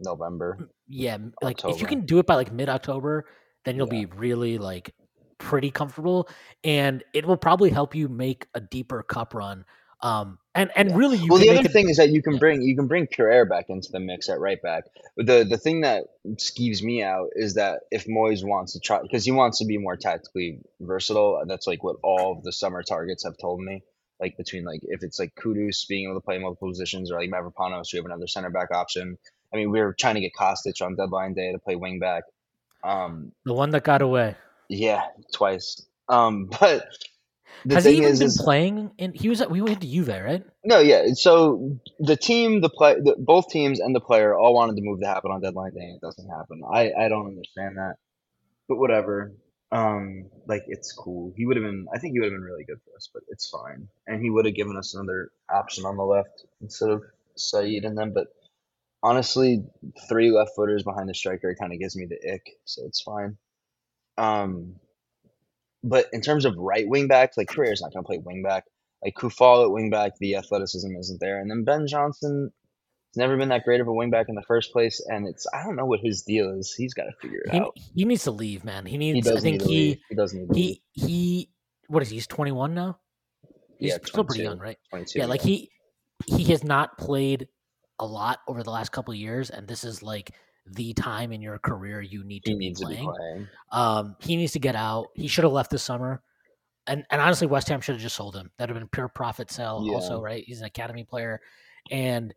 November, like October. If you can do it by like mid-October, then you'll be really like pretty comfortable, and it will probably help you make a deeper cup run. And really, you the other thing is that you can bring Kehrer back into the mix at right back. The thing that skeeves me out is that if Moyes wants to try, because he wants to be more tactically versatile, that's like what all of the summer targets have told me. Like between like if it's like Kudus being able to play multiple positions, or like Mavropanos, we have another center back option. I mean, we were trying to get Kostic on deadline day to play wing back. The one that got away. Yeah, twice. But. Has he even been playing? We went to Juve, right? No, yeah. So the team, both teams, and the player all wanted the move to happen on deadline day, and it doesn't happen. I don't understand that, but whatever. Like it's cool. I think he would have been really good for us, but it's fine. And he would have given us another option on the left instead of Said and them. But honestly, three left footers behind the striker kind of gives me the ick, so it's fine. But in terms of right wing back, like Carrera's not going to play wing back. Like Coufal at wing back, the athleticism isn't there. And then Ben Johnson, he's never been that great of a wing back in the first place. And it's, I don't know what his deal is. He's got to figure it out. He needs to leave, man. What is he? He's 21 now. He's still pretty young, right? 22. Yeah. Like he has not played a lot over the last couple of years. And this is like the time in your career you need to be playing. He needs to get out. He should have left this summer. And honestly, West Ham should have just sold him. That would have been pure profit sale also, right? He's an academy player. And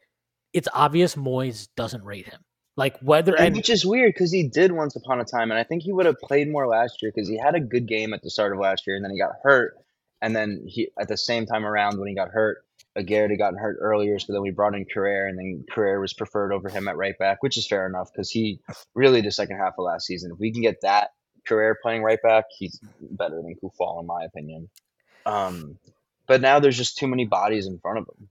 it's obvious Moyes doesn't rate him. Like whether and which is weird because he did once upon a time. And I think he would have played more last year because he had a good game at the start of last year and then he got hurt. And then he at the same time around when he got hurt, Garrett had gotten hurt earlier. So then we brought in Kehrer and then Kehrer was preferred over him at right back, which is fair enough because he really the second half of last season, if we can get that, Kehrer playing right back, he's better than Coufal in my opinion. But now there's just too many bodies in front of him.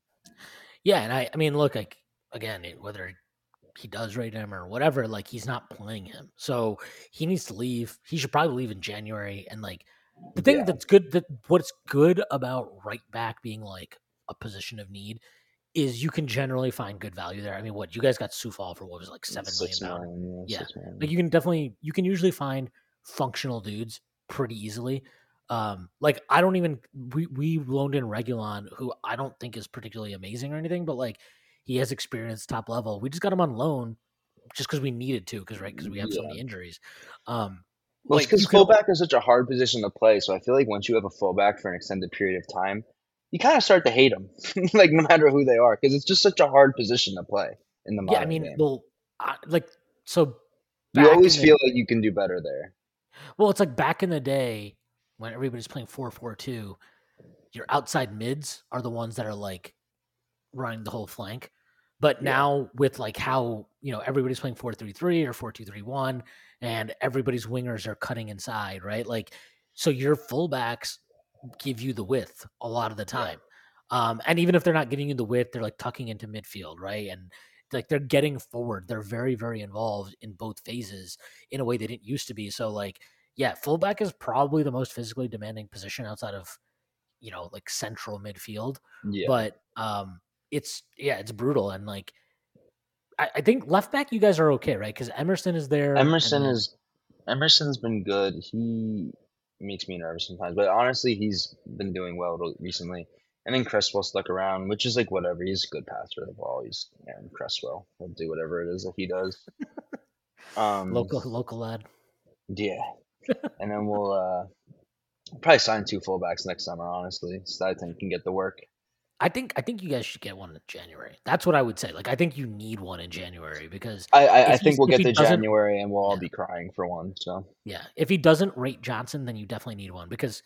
Yeah, and I mean, look, like again, whether he does rate him or whatever, like he's not playing him, so he needs to leave. He should probably leave in January. And like the thing that's good, that what's good about right back being like a position of need is you can generally find good value there. I mean, what you guys got Coufal for? What was it, like $7 million? $6 million. Like you can definitely, you can usually find functional dudes pretty easily. Like I don't even, we loaned in Reguilon, who I don't think is particularly amazing or anything, but like he has experience top level. We just got him on loan just because we needed to, because we have so many injuries. Well, because fullback is such a hard position to play. So I feel like once you have a fullback for an extended period of time, you kind of start to hate them, like no matter who they are, because it's just such a hard position to play in the modern game. Well, you always feel like you can do better there. Well, it's like back in the day when everybody's playing 4-4-2, your outside mids are the ones that are like running the whole flank. But now with like how, everybody's playing 4-3-3 or 4-2-3-1 and everybody's wingers are cutting inside, right? Like, so your fullbacks give you the width a lot of the time. And even if they're not giving you the width, they're like tucking into midfield, right? And like they're getting forward. They're very, very involved in both phases in a way they didn't used to be. So like, fullback is probably the most physically demanding position outside of, like central midfield. Yeah. But it's brutal. And like, I think left back, you guys are okay, right? Because Emerson is there. Emerson's been good. He makes me nervous sometimes, but honestly, he's been doing well recently. And then Cresswell stuck around, which is like whatever. He's a good passer of the ball. He's Aaron Cresswell. He'll do whatever it is that he does. Local lad. Yeah. And then we'll probably sign two fullbacks next summer, honestly. So I think can get the work. I think you guys should get one in January. That's what I would say. Like I think you need one in January because I think we'll get to January and we'll all be crying for one. So if he doesn't rate Johnson, then you definitely need one because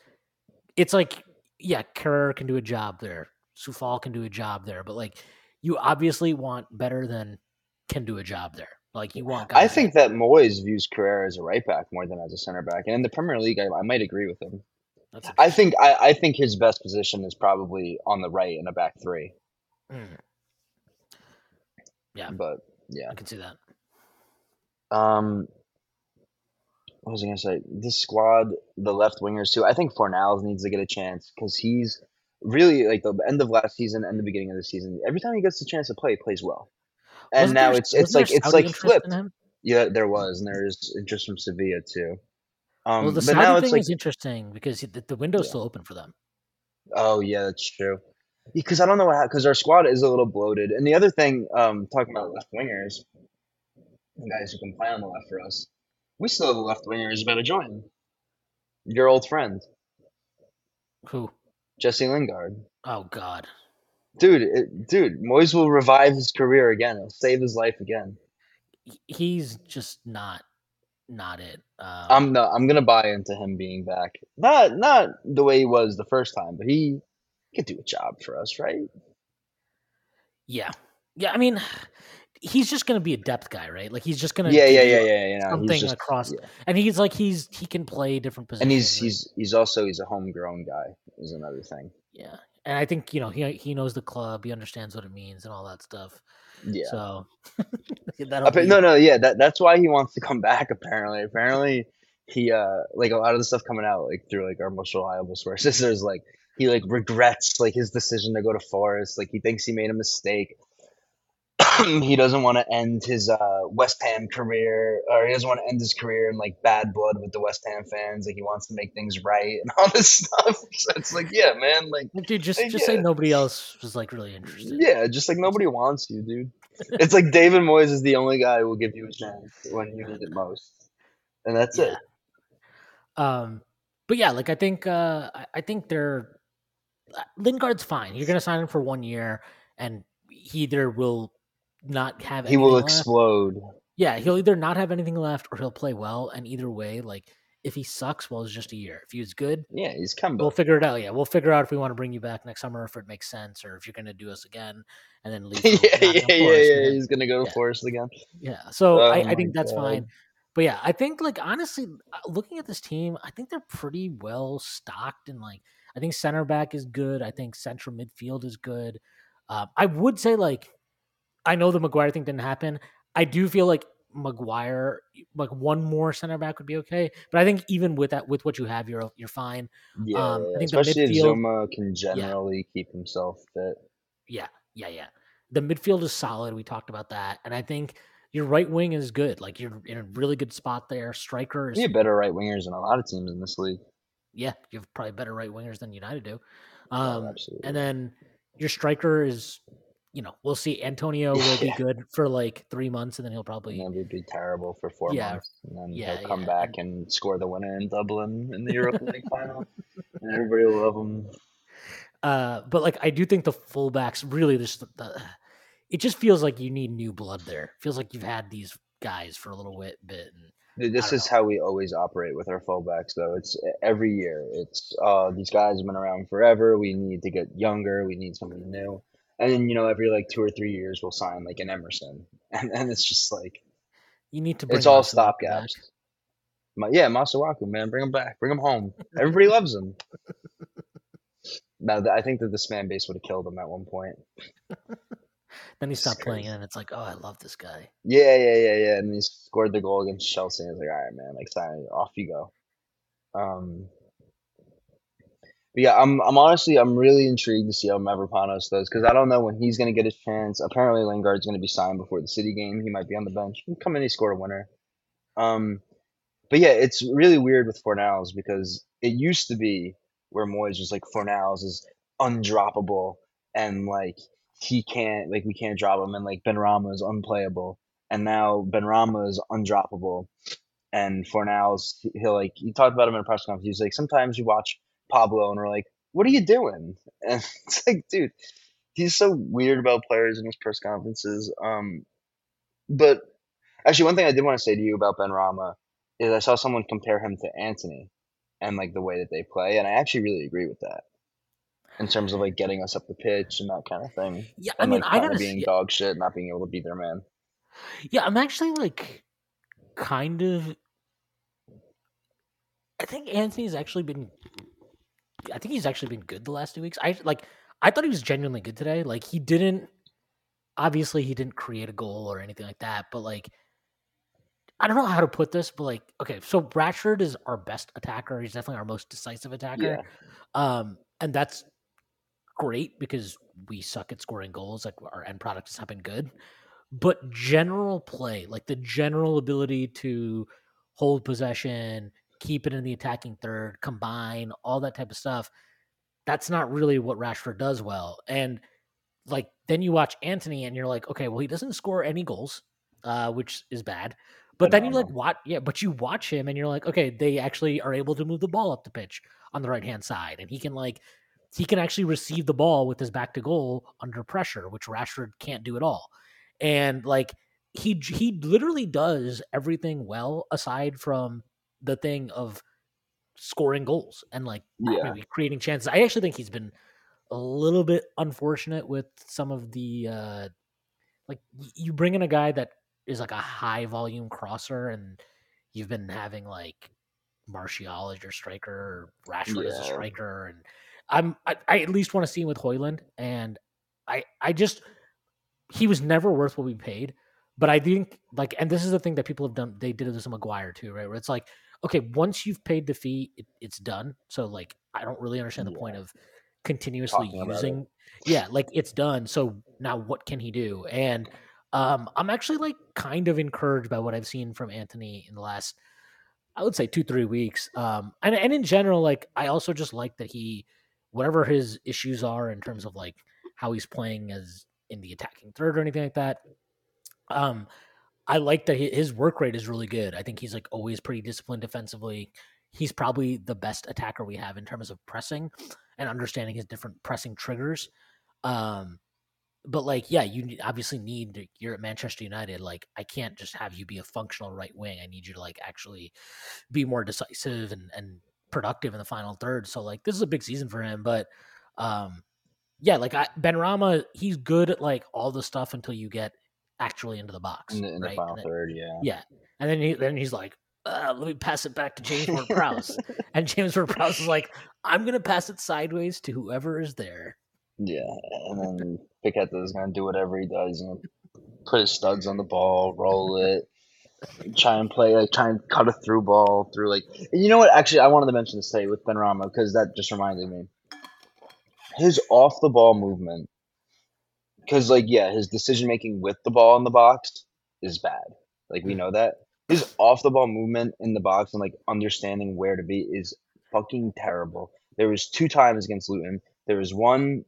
it's like Kehrer can do a job there, Coufal can do a job there, but like you obviously want better than can do a job there. Like you want. I think that Moyes views Kehrer as a right back more than as a center back, and in the Premier League, I might agree with him. I think his best position is probably on the right in a back three. Mm. Yeah, but I can see that. What was I gonna say? This squad, the left wingers too. I think Fornals needs to get a chance because he's really like the end of last season and the beginning of the season. Every time he gets the chance to play, he plays well. And now it's like flipped. Yeah, there was, and there is interest from Sevilla too. Well, the Saudi thing is interesting because the window's still open for them. Oh yeah, that's true. Because I don't know what happened because our squad is a little bloated. And the other thing, talking about left wingers, the guys who can play on the left for us, we still have a left winger who's about to join. Your old friend. Who? Jesse Lingard. Oh God. Dude, Moyes will revive his career again. He'll save his life again. He's just not it. I'm gonna buy into him being back. Not the way he was the first time, but he could do a job for us, right? Yeah. I mean, he's just gonna be a depth guy, right? Like he's just gonna something he's just, across, and he's like he can play different positions. And he's also a homegrown guy is another thing. Yeah, and I think he knows the club, he understands what it means and all that stuff. Yeah. So that's why he wants to come back. Apparently, he like a lot of the stuff coming out like through like our most reliable sources. There's like he like regrets like his decision to go to Forest. Like he thinks he made a mistake. He doesn't want to end his West Ham career, or he doesn't want to end his career in like bad blood with the West Ham fans. Like he wants to make things right and all this stuff. So it's like, yeah, man, like dude, just say nobody else was like really interested. Yeah, just like nobody wants you, dude. It's like David Moyes is the only guy who will give you a chance when you need it most, and that's it. But yeah, like I think they're Lingard's fine. You're gonna sign him for 1 year, and he either will. Not have anything he will left. Explode. Yeah, he'll either not have anything left or he'll play well. And either way, like if he sucks, well, it's just a year. If he's good, yeah, he's coming. We'll figure it out. Yeah, we'll figure out if we want to bring you back next summer, if it makes sense, or if you're going to do us again and then leave. Yeah. He's going to go to Forest again. Yeah, so I think that's fine. But yeah, I think like honestly, looking at this team, I think they're pretty well stocked. And like, I think center back is good. I think central midfield is good. I would say like. I know the Maguire thing didn't happen. I do feel like Maguire, like one more center back would be okay. But I think even with that, with what you have, you're fine. Yeah, I think especially the midfield, if Zuma can generally keep himself fit. Yeah. The midfield is solid. We talked about that, and I think your right wing is good. Like you're in a really good spot there. Striker is. You have better right wingers than a lot of teams in this league. Yeah, you have probably better right wingers than United do. Absolutely. And then your striker is. You know, we'll see. Antonio will be good for like 3 months, and then he'll probably be terrible for 4 months, and then he'll come back and score the winner in Dublin in the Europa League final, and everybody will love him. But like, I do think the fullbacks really just it just feels like you need new blood there. It feels like you've had these guys for a little bit. And this is how we always operate with our fullbacks, though. It's every year. It's these guys have been around forever. We need to get younger. We need somebody new. And then, you know, every like 2 or 3 years, we'll sign like an Emerson. And it's just like, you need to bring it's all stopgaps. Yeah, Masuaku, man, bring him back. Bring him home. Everybody loves him. Now, I think that this fan base would have killed him at one point. Then he stopped playing, and it's like, oh, I love this guy. Yeah. And he scored the goal against Chelsea. And I was like, all right, man, like, sign it. Off you go. But yeah, I'm honestly really intrigued to see how Mavropanos does, because I don't know when he's going to get his chance. Apparently Lingard's going to be signed before the City game. He might be on the bench. He'll come in and score a winner. But yeah, it's really weird with Fornals, because it used to be where Moyes was like, Fornals is undroppable, and like we can't drop him, and like Benrahma is unplayable, and now Benrahma is undroppable, and Fornals he talked about him in a press conference. He was like, sometimes you watch Pablo and we're like, what are you doing? And it's like, dude, he's so weird about players in his press conferences. But actually, one thing I did want to say to you about Benrahma is I saw someone compare him to Antony and like the way that they play, and I actually really agree with that in terms of like getting us up the pitch and that kind of thing. Yeah, and I mean, like, I gotta being dog shit, not being able to be their man. Yeah, I'm actually like kind of. I think Antony's actually been. I think he's actually been good the last 2 weeks. I thought he was genuinely good today. Like he didn't create a goal or anything like that, but like, I don't know how to put this, but like, okay. So Rashford is our best attacker. He's definitely our most decisive attacker. Yeah. And that's great because we suck at scoring goals. Like our end product has not been good, but general play, like the general ability to hold possession, keep it in the attacking third, combine, all that type of stuff. That's not really what Rashford does well. And like, then you watch Antony and you're like, okay, well, he doesn't score any goals, which is bad. But then you like, what? Yeah. But you watch him and you're like, okay, they actually are able to move the ball up the pitch on the right-hand side. And he can actually receive the ball with his back to goal under pressure, which Rashford can't do at all. And like, he literally does everything well aside from the thing of scoring goals and like maybe creating chances. I actually think he's been a little bit unfortunate with some of the like you bring in a guy that is like a high volume crosser, and you've been having like Martial as your striker, or Rashford as a striker, and I at least want to see him with Højlund. And I just he was never worth what we paid. But I think, like, and this is the thing that people have done. They did this to Maguire too, right? Where it's like, okay, once you've paid the fee, it's done. So, like, I don't really understand the point of continuously using. Yeah, like, it's done. So now what can he do? And I'm actually, like, kind of encouraged by what I've seen from Anthony in the last, I would say, 2-3 weeks. And in general, like, I also just like that he, whatever his issues are in terms of, like, how he's playing as in the attacking third or anything like that. I like that his work rate is really good. I think he's like always pretty disciplined defensively. He's probably the best attacker we have in terms of pressing and understanding his different pressing triggers. But like, yeah, you obviously need, you're at Manchester United. Like, I can't just have you be a functional right wing. I need you to like actually be more decisive and productive in the final third. So like, this is a big season for him, but, yeah, like Benrahma, he's good at like all the stuff until you get actually into the box, in right? The final third, yeah. And then he's like, "Let me pass it back to James Ward-Prowse," and James Ward-Prowse is like, "I'm gonna pass it sideways to whoever is there." Yeah, and then Paqueta is gonna do whatever he does, and put his studs on the ball, roll it, try and cut a through ball through like. You know what? Actually, I wanted to mention this today with Benrahma because that just reminded me. His off the ball movement, because like his decision making with the ball in the box is bad. Like we know that his off the ball movement in the box and like understanding where to be is fucking terrible. There was 2 times against Luton. There was one,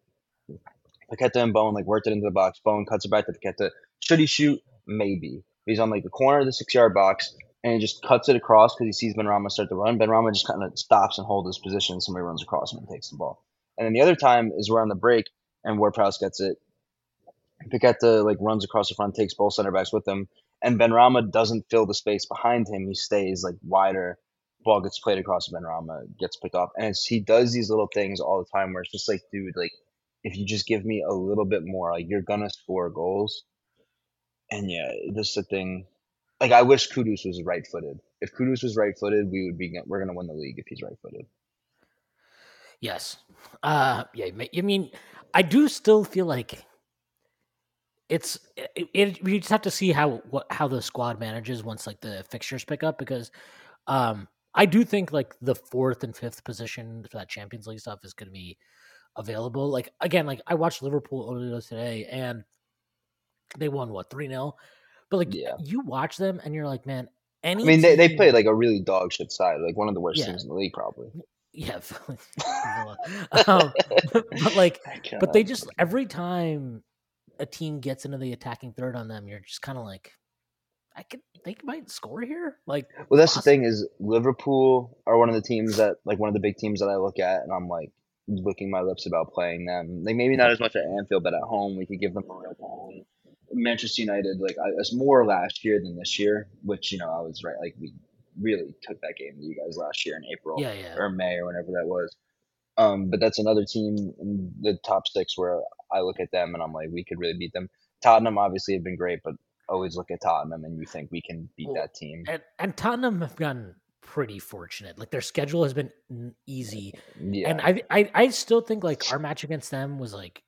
Paqueta and Bowen like worked it into the box. Bowen cuts it back to Paqueta. Should he shoot? Maybe. He's on like the corner of the 6-yard box and he just cuts it across because he sees Benrahma start to run. Benrahma just kind of stops and holds his position. Somebody runs across him and takes the ball. And then the other time is we're on the break and Ward-Prowse gets it. Paqueta like runs across the front, takes both center backs with him, and Benrahma doesn't fill the space behind him. He stays like wider. Ball gets played across Benrahma, gets picked off, and he does these little things all the time where it's just like, dude, like if you just give me a little bit more, like you're gonna score goals. And yeah, this is the thing. Like I wish Kudus was right-footed. If Kudus was right-footed, we're gonna win the league if he's right-footed. Yes. I mean, I do still feel like It's you just have to see how the squad manages once like the fixtures pick up, because I do think like the 4th and 5th position for that Champions League stuff is going to be available. Like again, like I watched Liverpool earlier today and they won 3-0, but like you watch them and you're like, man, they played like a really dog shit side, like one of the worst teams in the league probably. Yeah, but they just every time a team gets into the attacking third on them, you're just kind of like, they might score here. Like, well, that's awesome. The thing is Liverpool are one of the teams that like one of the big teams that I look at and I'm like licking my lips about playing them. Like maybe not as much at Anfield, but at home, we could give them a real ball. Manchester United, like I was more last year than this year, which, you know, I was right. Like we really took that game to you guys last year in April or May or whenever that was. But that's another team in the top 6 where I look at them and I'm like, we could really beat them. Tottenham obviously have been great, but always look at Tottenham and you think we can beat that team. And Tottenham have gotten pretty fortunate. Like their schedule has been easy. Yeah. And I still think like our match against them was like,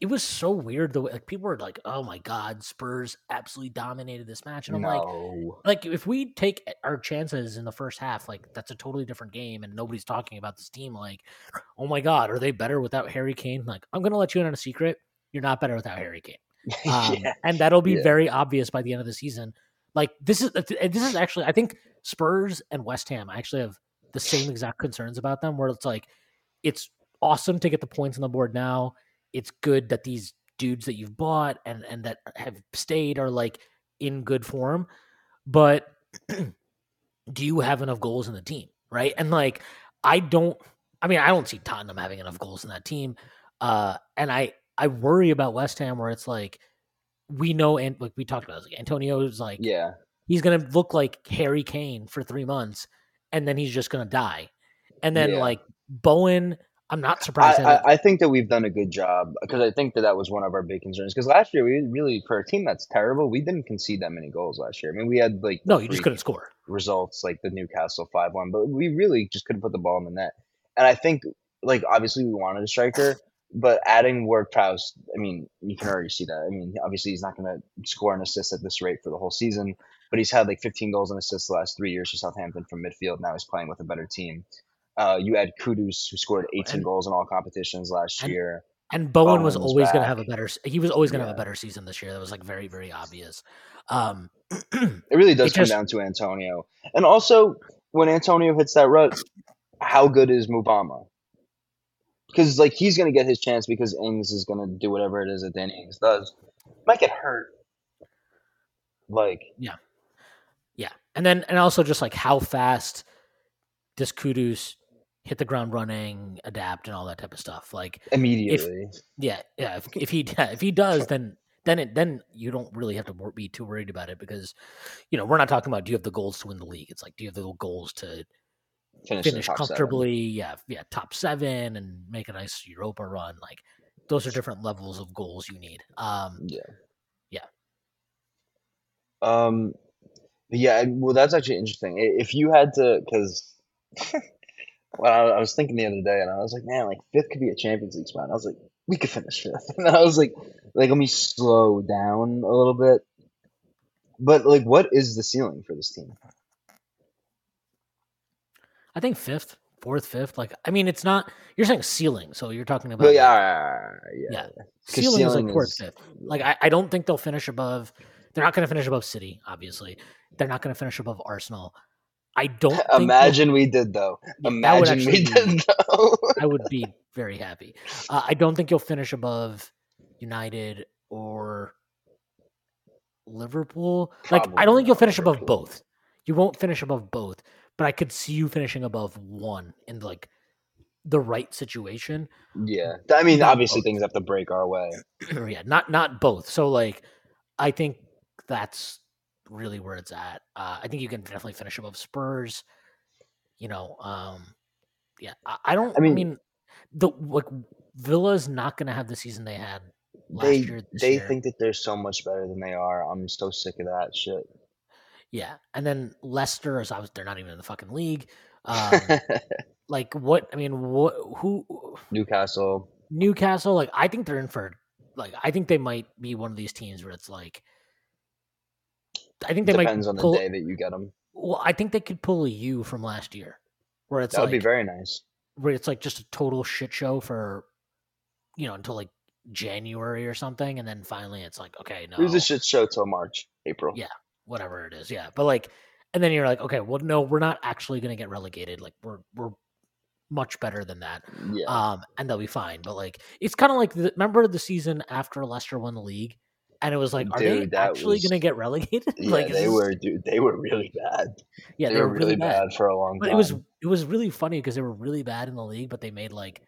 it was so weird the way like people were like, oh my God, Spurs absolutely dominated this match. And I'm like if we take our chances in the first half, like that's a totally different game and nobody's talking about this team. Like, oh my God, are they better without Harry Kane? Like, I'm going to let you in on a secret. You're not better without Harry Kane. And that'll be very obvious by the end of the season. Like this is actually, I think Spurs and West Ham, I actually have the same exact concerns about them where it's like, it's awesome to get the points on the board now. It's good that these dudes that you've bought and that have stayed are like in good form, but do you have enough goals in the team? Right. And like, I don't see Tottenham having enough goals in that team. And I worry about West Ham where it's like, we know. And like we talked about, like Antonio is like, he's going to look like Harry Kane for 3 months and then he's just going to die. And then like Bowen, I'm not surprised. I think that we've done a good job because I think that was one of our big concerns. Because last year, we really, for a team that's terrible, we didn't concede that many goals last year. I mean, we had like you just couldn't score results like the Newcastle 5-1, but we really just couldn't put the ball in the net. And I think like obviously we wanted a striker, But adding Ward-Prowse, I mean, you can already see that. I mean, obviously he's not going to score an assist at this rate for the whole season, but he's had like 15 goals and assists the last 3 years for Southampton from midfield. Now he's playing with a better team. You add Kudus, who scored 18 goals in all competitions last year. And Bowen was always going to have a better. He was always going to have a better season this year. That was like very, very obvious. It really does come down to Antonio, and also when Antonio hits that rut, how good is Mubama? Because like he's going to get his chance because Ings is going to do whatever it is that Danny Ings does. Might get hurt. Like yeah, and also just like how fast does Kudus hit the ground running, adapt, and all that type of stuff. Like immediately. If he does, then you don't really have to be too worried about it because, you know, we're not talking about do you have the goals to win the league. It's like do you have the goals to finish comfortably, top seven, and make a nice Europa run. Like those are different levels of goals you need. Well, that's actually interesting. If you had to, because. Well, I was thinking the other day, and I was like, man, like fifth could be a Champions League spot. And I was like, we could finish fifth. And I was like let me slow down a little bit. But like, what is the ceiling for this team? I think fourth, fifth. Like, I mean, it's not. You're saying ceiling, so you're talking about. Yeah. Ceiling is like fourth, fifth. Like, I don't think they'll finish above. They're not going to finish above City, obviously. They're not going to finish above Arsenal. I don't imagine we did though. I would be very happy. I don't think you'll finish above United or Liverpool. Probably like I don't think you'll finish above both. You won't finish above both, but I could see you finishing above one in like the right situation. Yeah, I mean, not obviously both. Things have to break our way. Yeah, not both. So like, I think that's. Really where it's at. I think you can definitely finish above Spurs. You know, I mean the like Villa's not going to have the season they had last year. They think that they're so much better than they are. I'm so sick of that shit. Yeah, and then Leicester is obviously they're not even in the fucking league. Like what? I mean, what? Who? Newcastle. Like I think they're in for. Like I think they might be one of these teams where it's like. I think depends on the day that you get them. Well, I think they could pull a U from last year, where it's that would be very nice. Where it's like just a total shit show for, you know, until like January or something, and then finally it's like okay, no, it was a shit show till March, April. Yeah, whatever it is. Yeah, but like, and then you're like, okay, well, no, we're not actually gonna get relegated. Like we're much better than that. Yeah. And they'll be fine. But like, it's kind of like remember the season after Leicester won the league. And it was like, are they actually going to get relegated? Yeah, like they were really bad. Yeah, they were really bad for a long time. But it was really funny because they were really bad in the league, but they made like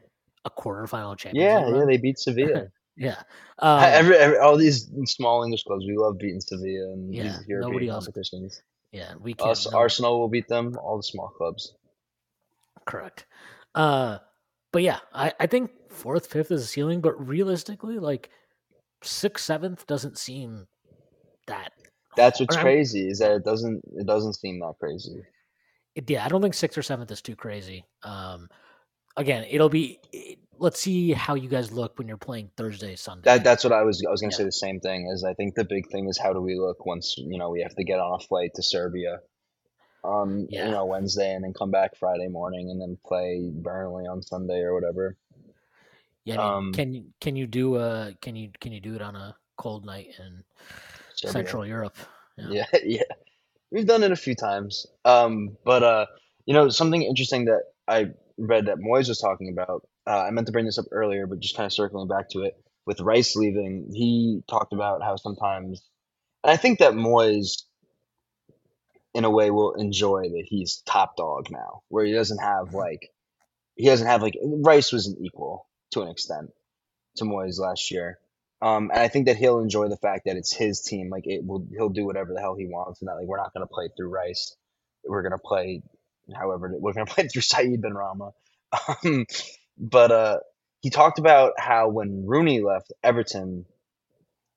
a quarterfinal championship. Yeah, they beat Sevilla. Yeah, all these small English clubs, we love beating Sevilla and these European competitions. Yeah, we can't. Arsenal will beat them. All the small clubs. Correct, but yeah, I think fourth, fifth is a ceiling, but realistically, like. 6th, 7th doesn't seem that. That's what's crazy is that it doesn't seem that crazy. I don't think 6th or 7th is too crazy. Again, it'll be. Let's see how you guys look when you're playing Thursday, Sunday. That's what I was going to say. The same thing is I think the big thing is how do we look once you know we have to get on a flight to Serbia, you know Wednesday and then come back Friday morning and then play Burnley on Sunday or whatever. Yeah, I mean, can you do it on a cold night in Central Europe? Yeah. We've done it a few times. But you know, something interesting that I read that Moyes was talking about. I meant to bring this up earlier, but just kind of circling back to it with Rice leaving, he talked about how sometimes, and I think that Moyes, in a way, will enjoy that he's top dog now, where he doesn't have Rice was an equal. To an extent, to Moyes last year, and I think that he'll enjoy the fact that it's his team. Like he'll do whatever the hell he wants, and that like we're not going to play through Rice. We're going to play, however, we're going to play through Said Benrahma. But he talked about how when Rooney left Everton,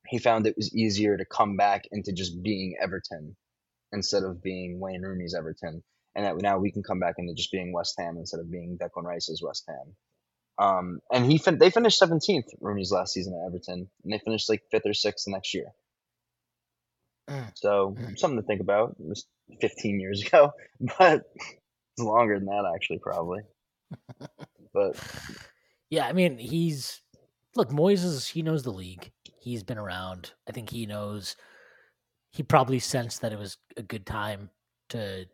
he found it was easier to come back into just being Everton instead of being Wayne Rooney's Everton, and that now we can come back into just being West Ham instead of being Declan Rice's West Ham. And they finished 17th, Rooney's last season at Everton, and they finished like 5th or 6th the next year. So something to think about. It was 15 years ago, but it's longer than that actually, probably. But yeah, I mean, Moyes he knows the league. He's been around. I think he knows. He probably sensed that it was a good time to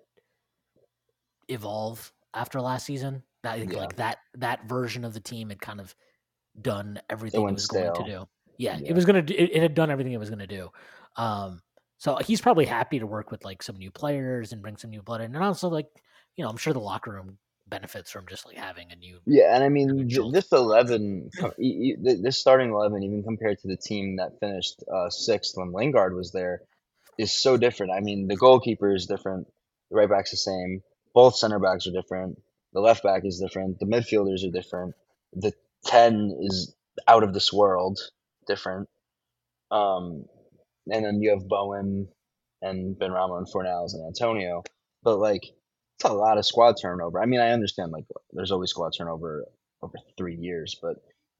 evolve after last season. I think like that version of the team had kind of done everything it was going to do. Yeah, it was going to. It had done everything it was going to do. So he's probably happy to work with like some new players and bring some new blood in, and also like I'm sure the locker room benefits from just like having a new. Yeah, and I mean this starting 11, even compared to the team that finished 6th when Lingard was there, is so different. I mean, the goalkeeper is different, the right back's the same, both center backs are different, the left back is different, the midfielders are different, the 10 is out of this world different. And then you have Bowen and Benrahma and Fornals and Antonio. But, like, it's a lot of squad turnover. I mean, I understand, like, there's always squad turnover over 3 years. But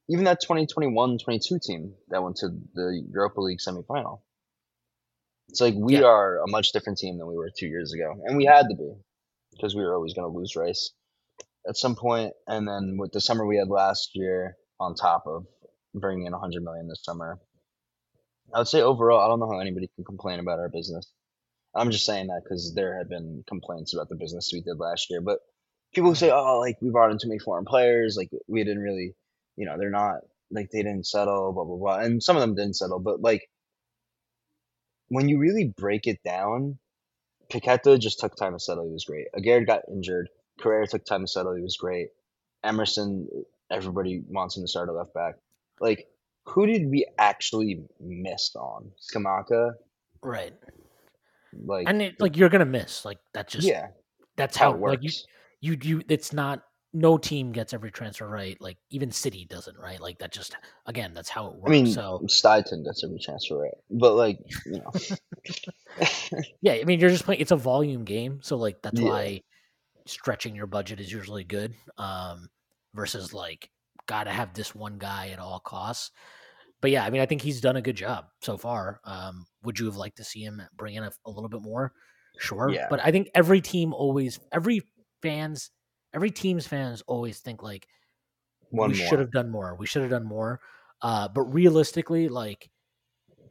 even that 2021-22 team that went to the Europa League semifinal, it's like we are a much different team than we were 2 years ago. And we had to be because we were always going to lose Rice at some point. And then with the summer we had last year on top of bringing in $100 million this summer, I would say overall, I don't know how anybody can complain about our business. I'm just saying that because there have been complaints about the business we did last year. But people who say, oh, like, we brought in too many foreign players. Like, we didn't really, they're not, like, they didn't settle, blah, blah, blah. And some of them didn't settle. But, like, when you really break it down, Paqueta just took time to settle. He was great. Kehrer got injured. Kehrer took time to settle. He was great. Emerson, everybody wants him to start a left back. Like, who did we actually miss on? Skamaka? Right. Like, and you're going to miss. Like, that's just, that's how it works. Like, you, it's not, no team gets every transfer right. Like, even City doesn't, right? Like, that just, again, that's how it works. I mean, Stuyton gets every transfer right. But, like, yeah, I mean, you're just playing, it's a volume game. So, like, that's why stretching your budget is usually good versus, like, got to have this one guy at all costs. But yeah, I mean, I think he's done a good job so far. Would you have liked to see him bring in a little bit more? Sure. Yeah. But I think every team's fans always think like, we should have done more. We should have done more. But realistically, like,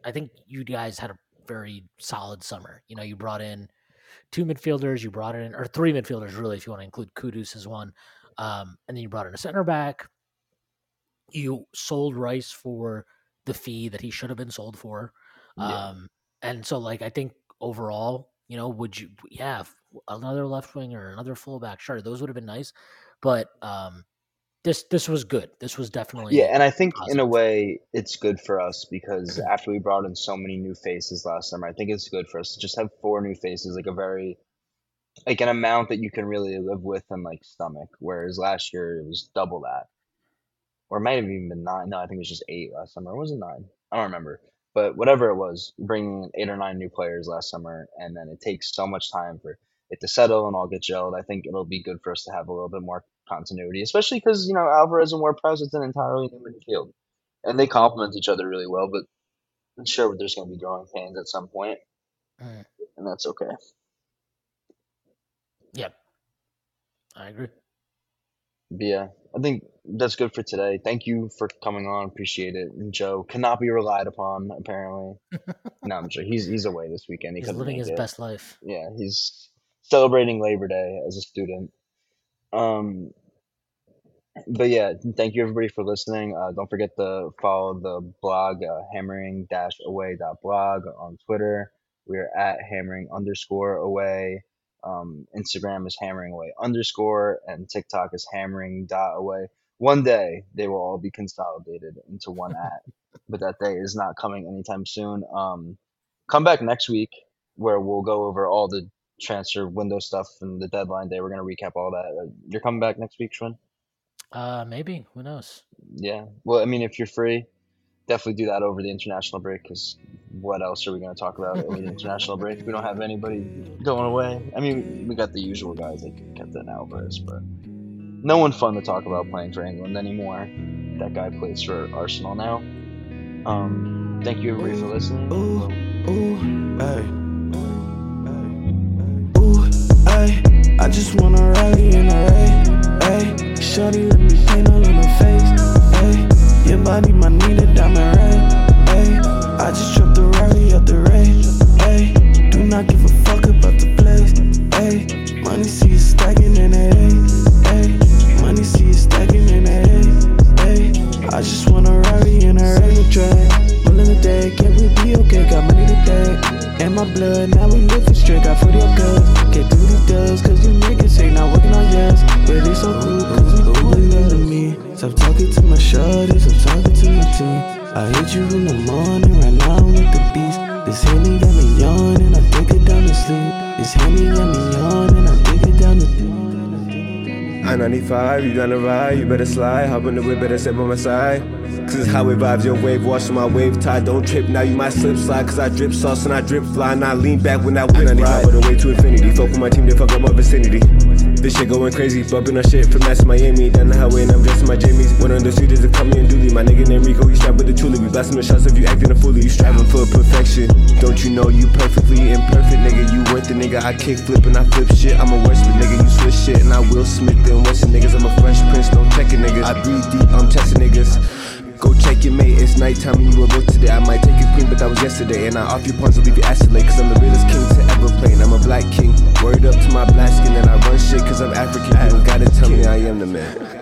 I think you guys had a very solid summer. You brought in two midfielders, or three midfielders, really, if you want to include Kudus as one. And then you brought in a center back. You sold Rice for the fee that he should have been sold for. And so, like, I think overall, would you have another left winger, another fullback? Sure, those would have been nice. But this was good. This was definitely and I think positive. In a way it's good for us because after we brought in so many new faces last summer, I think it's good for us to just have 4 new faces, like an amount that you can really live with and, like, stomach, whereas last year it was double that. Or it might have even been 9. No, I think it was just 8 last summer. Or was it 9? I don't remember. But whatever it was, bringing 8 or 9 new players last summer, and then it takes so much time for it to settle and all get gelled. I think it'll be good for us to have a little bit more continuity, especially because, Alvarez and Ward-Prowse, it's an entirely new midfield. And they complement each other really well, but I'm sure there's going to be growing pains at some point. And that's okay. Yep. I agree. But yeah, I think that's good for today. Thank you for coming on. Appreciate it. And Joe cannot be relied upon, apparently. No, I'm sure he's away this weekend. He's living his best life. Yeah, he's celebrating Labor Day as a student. But yeah, thank you everybody for listening. Don't forget to follow the blog, hammering-away.blog on Twitter. We're at hammering_away. Instagram is hammering_away_ and TikTok is hammering.away. One day they will all be consolidated into one app, but that day is not coming anytime soon. Come back next week where we'll go over all the transfer window stuff and the deadline day. We're going to recap all that. You're coming back next week, Shwin? Maybe. Who knows? Yeah. Well, I mean, if you're free, definitely do that over the international break, because what else are we going to talk about over the international break? We don't have anybody going away. I mean, we got the usual guys like Captain Alvarez, but No one fun to talk about playing for England anymore. That guy plays for Arsenal now. Thank you everybody for listening. I just wanna ride in a ray. Shawty, let me paint all in her face. Your body might need a diamond ring. I just dropped the Rari out the ray. Do not give a fuck about the place. Money see you stacking in it. Money see you stacking in it. I just wanna Rari in a ray. Rolling the day, can we be okay? Got money today. In my blood, now we looking straight. Got 40 up guns. Get through the dubs, cause you niggas ain't not working on yours. Really so cool, cause we doing it to me. Stop talking to my shorties, I'm talking to my team. I hit you in the morning, right now I'm with the beast. This Henny got me yawning, I think it down to sleep. This Henny got me yawning, I think it down to sleep. I-95, you down the ride, you better slide. Hop on the whip, better step on my side. Cause it's how it vibes, your wave, wash my wave tide. Don't trip, now you might slip slide. Cause I drip sauce and I drip fly. And I lean back when I whip ride. I the way to infinity. Fuck with my team, they fuck up my vicinity. This shit going crazy, bumping our shit from Mass Miami. Down the highway and I'm dressing my jammies. One on the street is a commie and dually. My nigga named Rico, he strapped with a truly. We blasting the shots of you acting a foolie. You striving for perfection. Don't you know you perfectly imperfect, nigga? You worth it, nigga. I kick flip and I flip shit. I'm a wordsmith, nigga. You switch shit and I will Smith and Wesson, niggas. I'm a Fresh Prince, don't check it, nigga. I breathe deep, I'm testing niggas. Go check your mate, it's nighttime and you will look today. I might take your queen, but that was yesterday. And I off your pawns and leave your ass to lay. Cause I'm the realest king to ever play. And I'm a black king, word up to my black skin. And I run shit cause I'm African. You don't gotta tell me I am the man.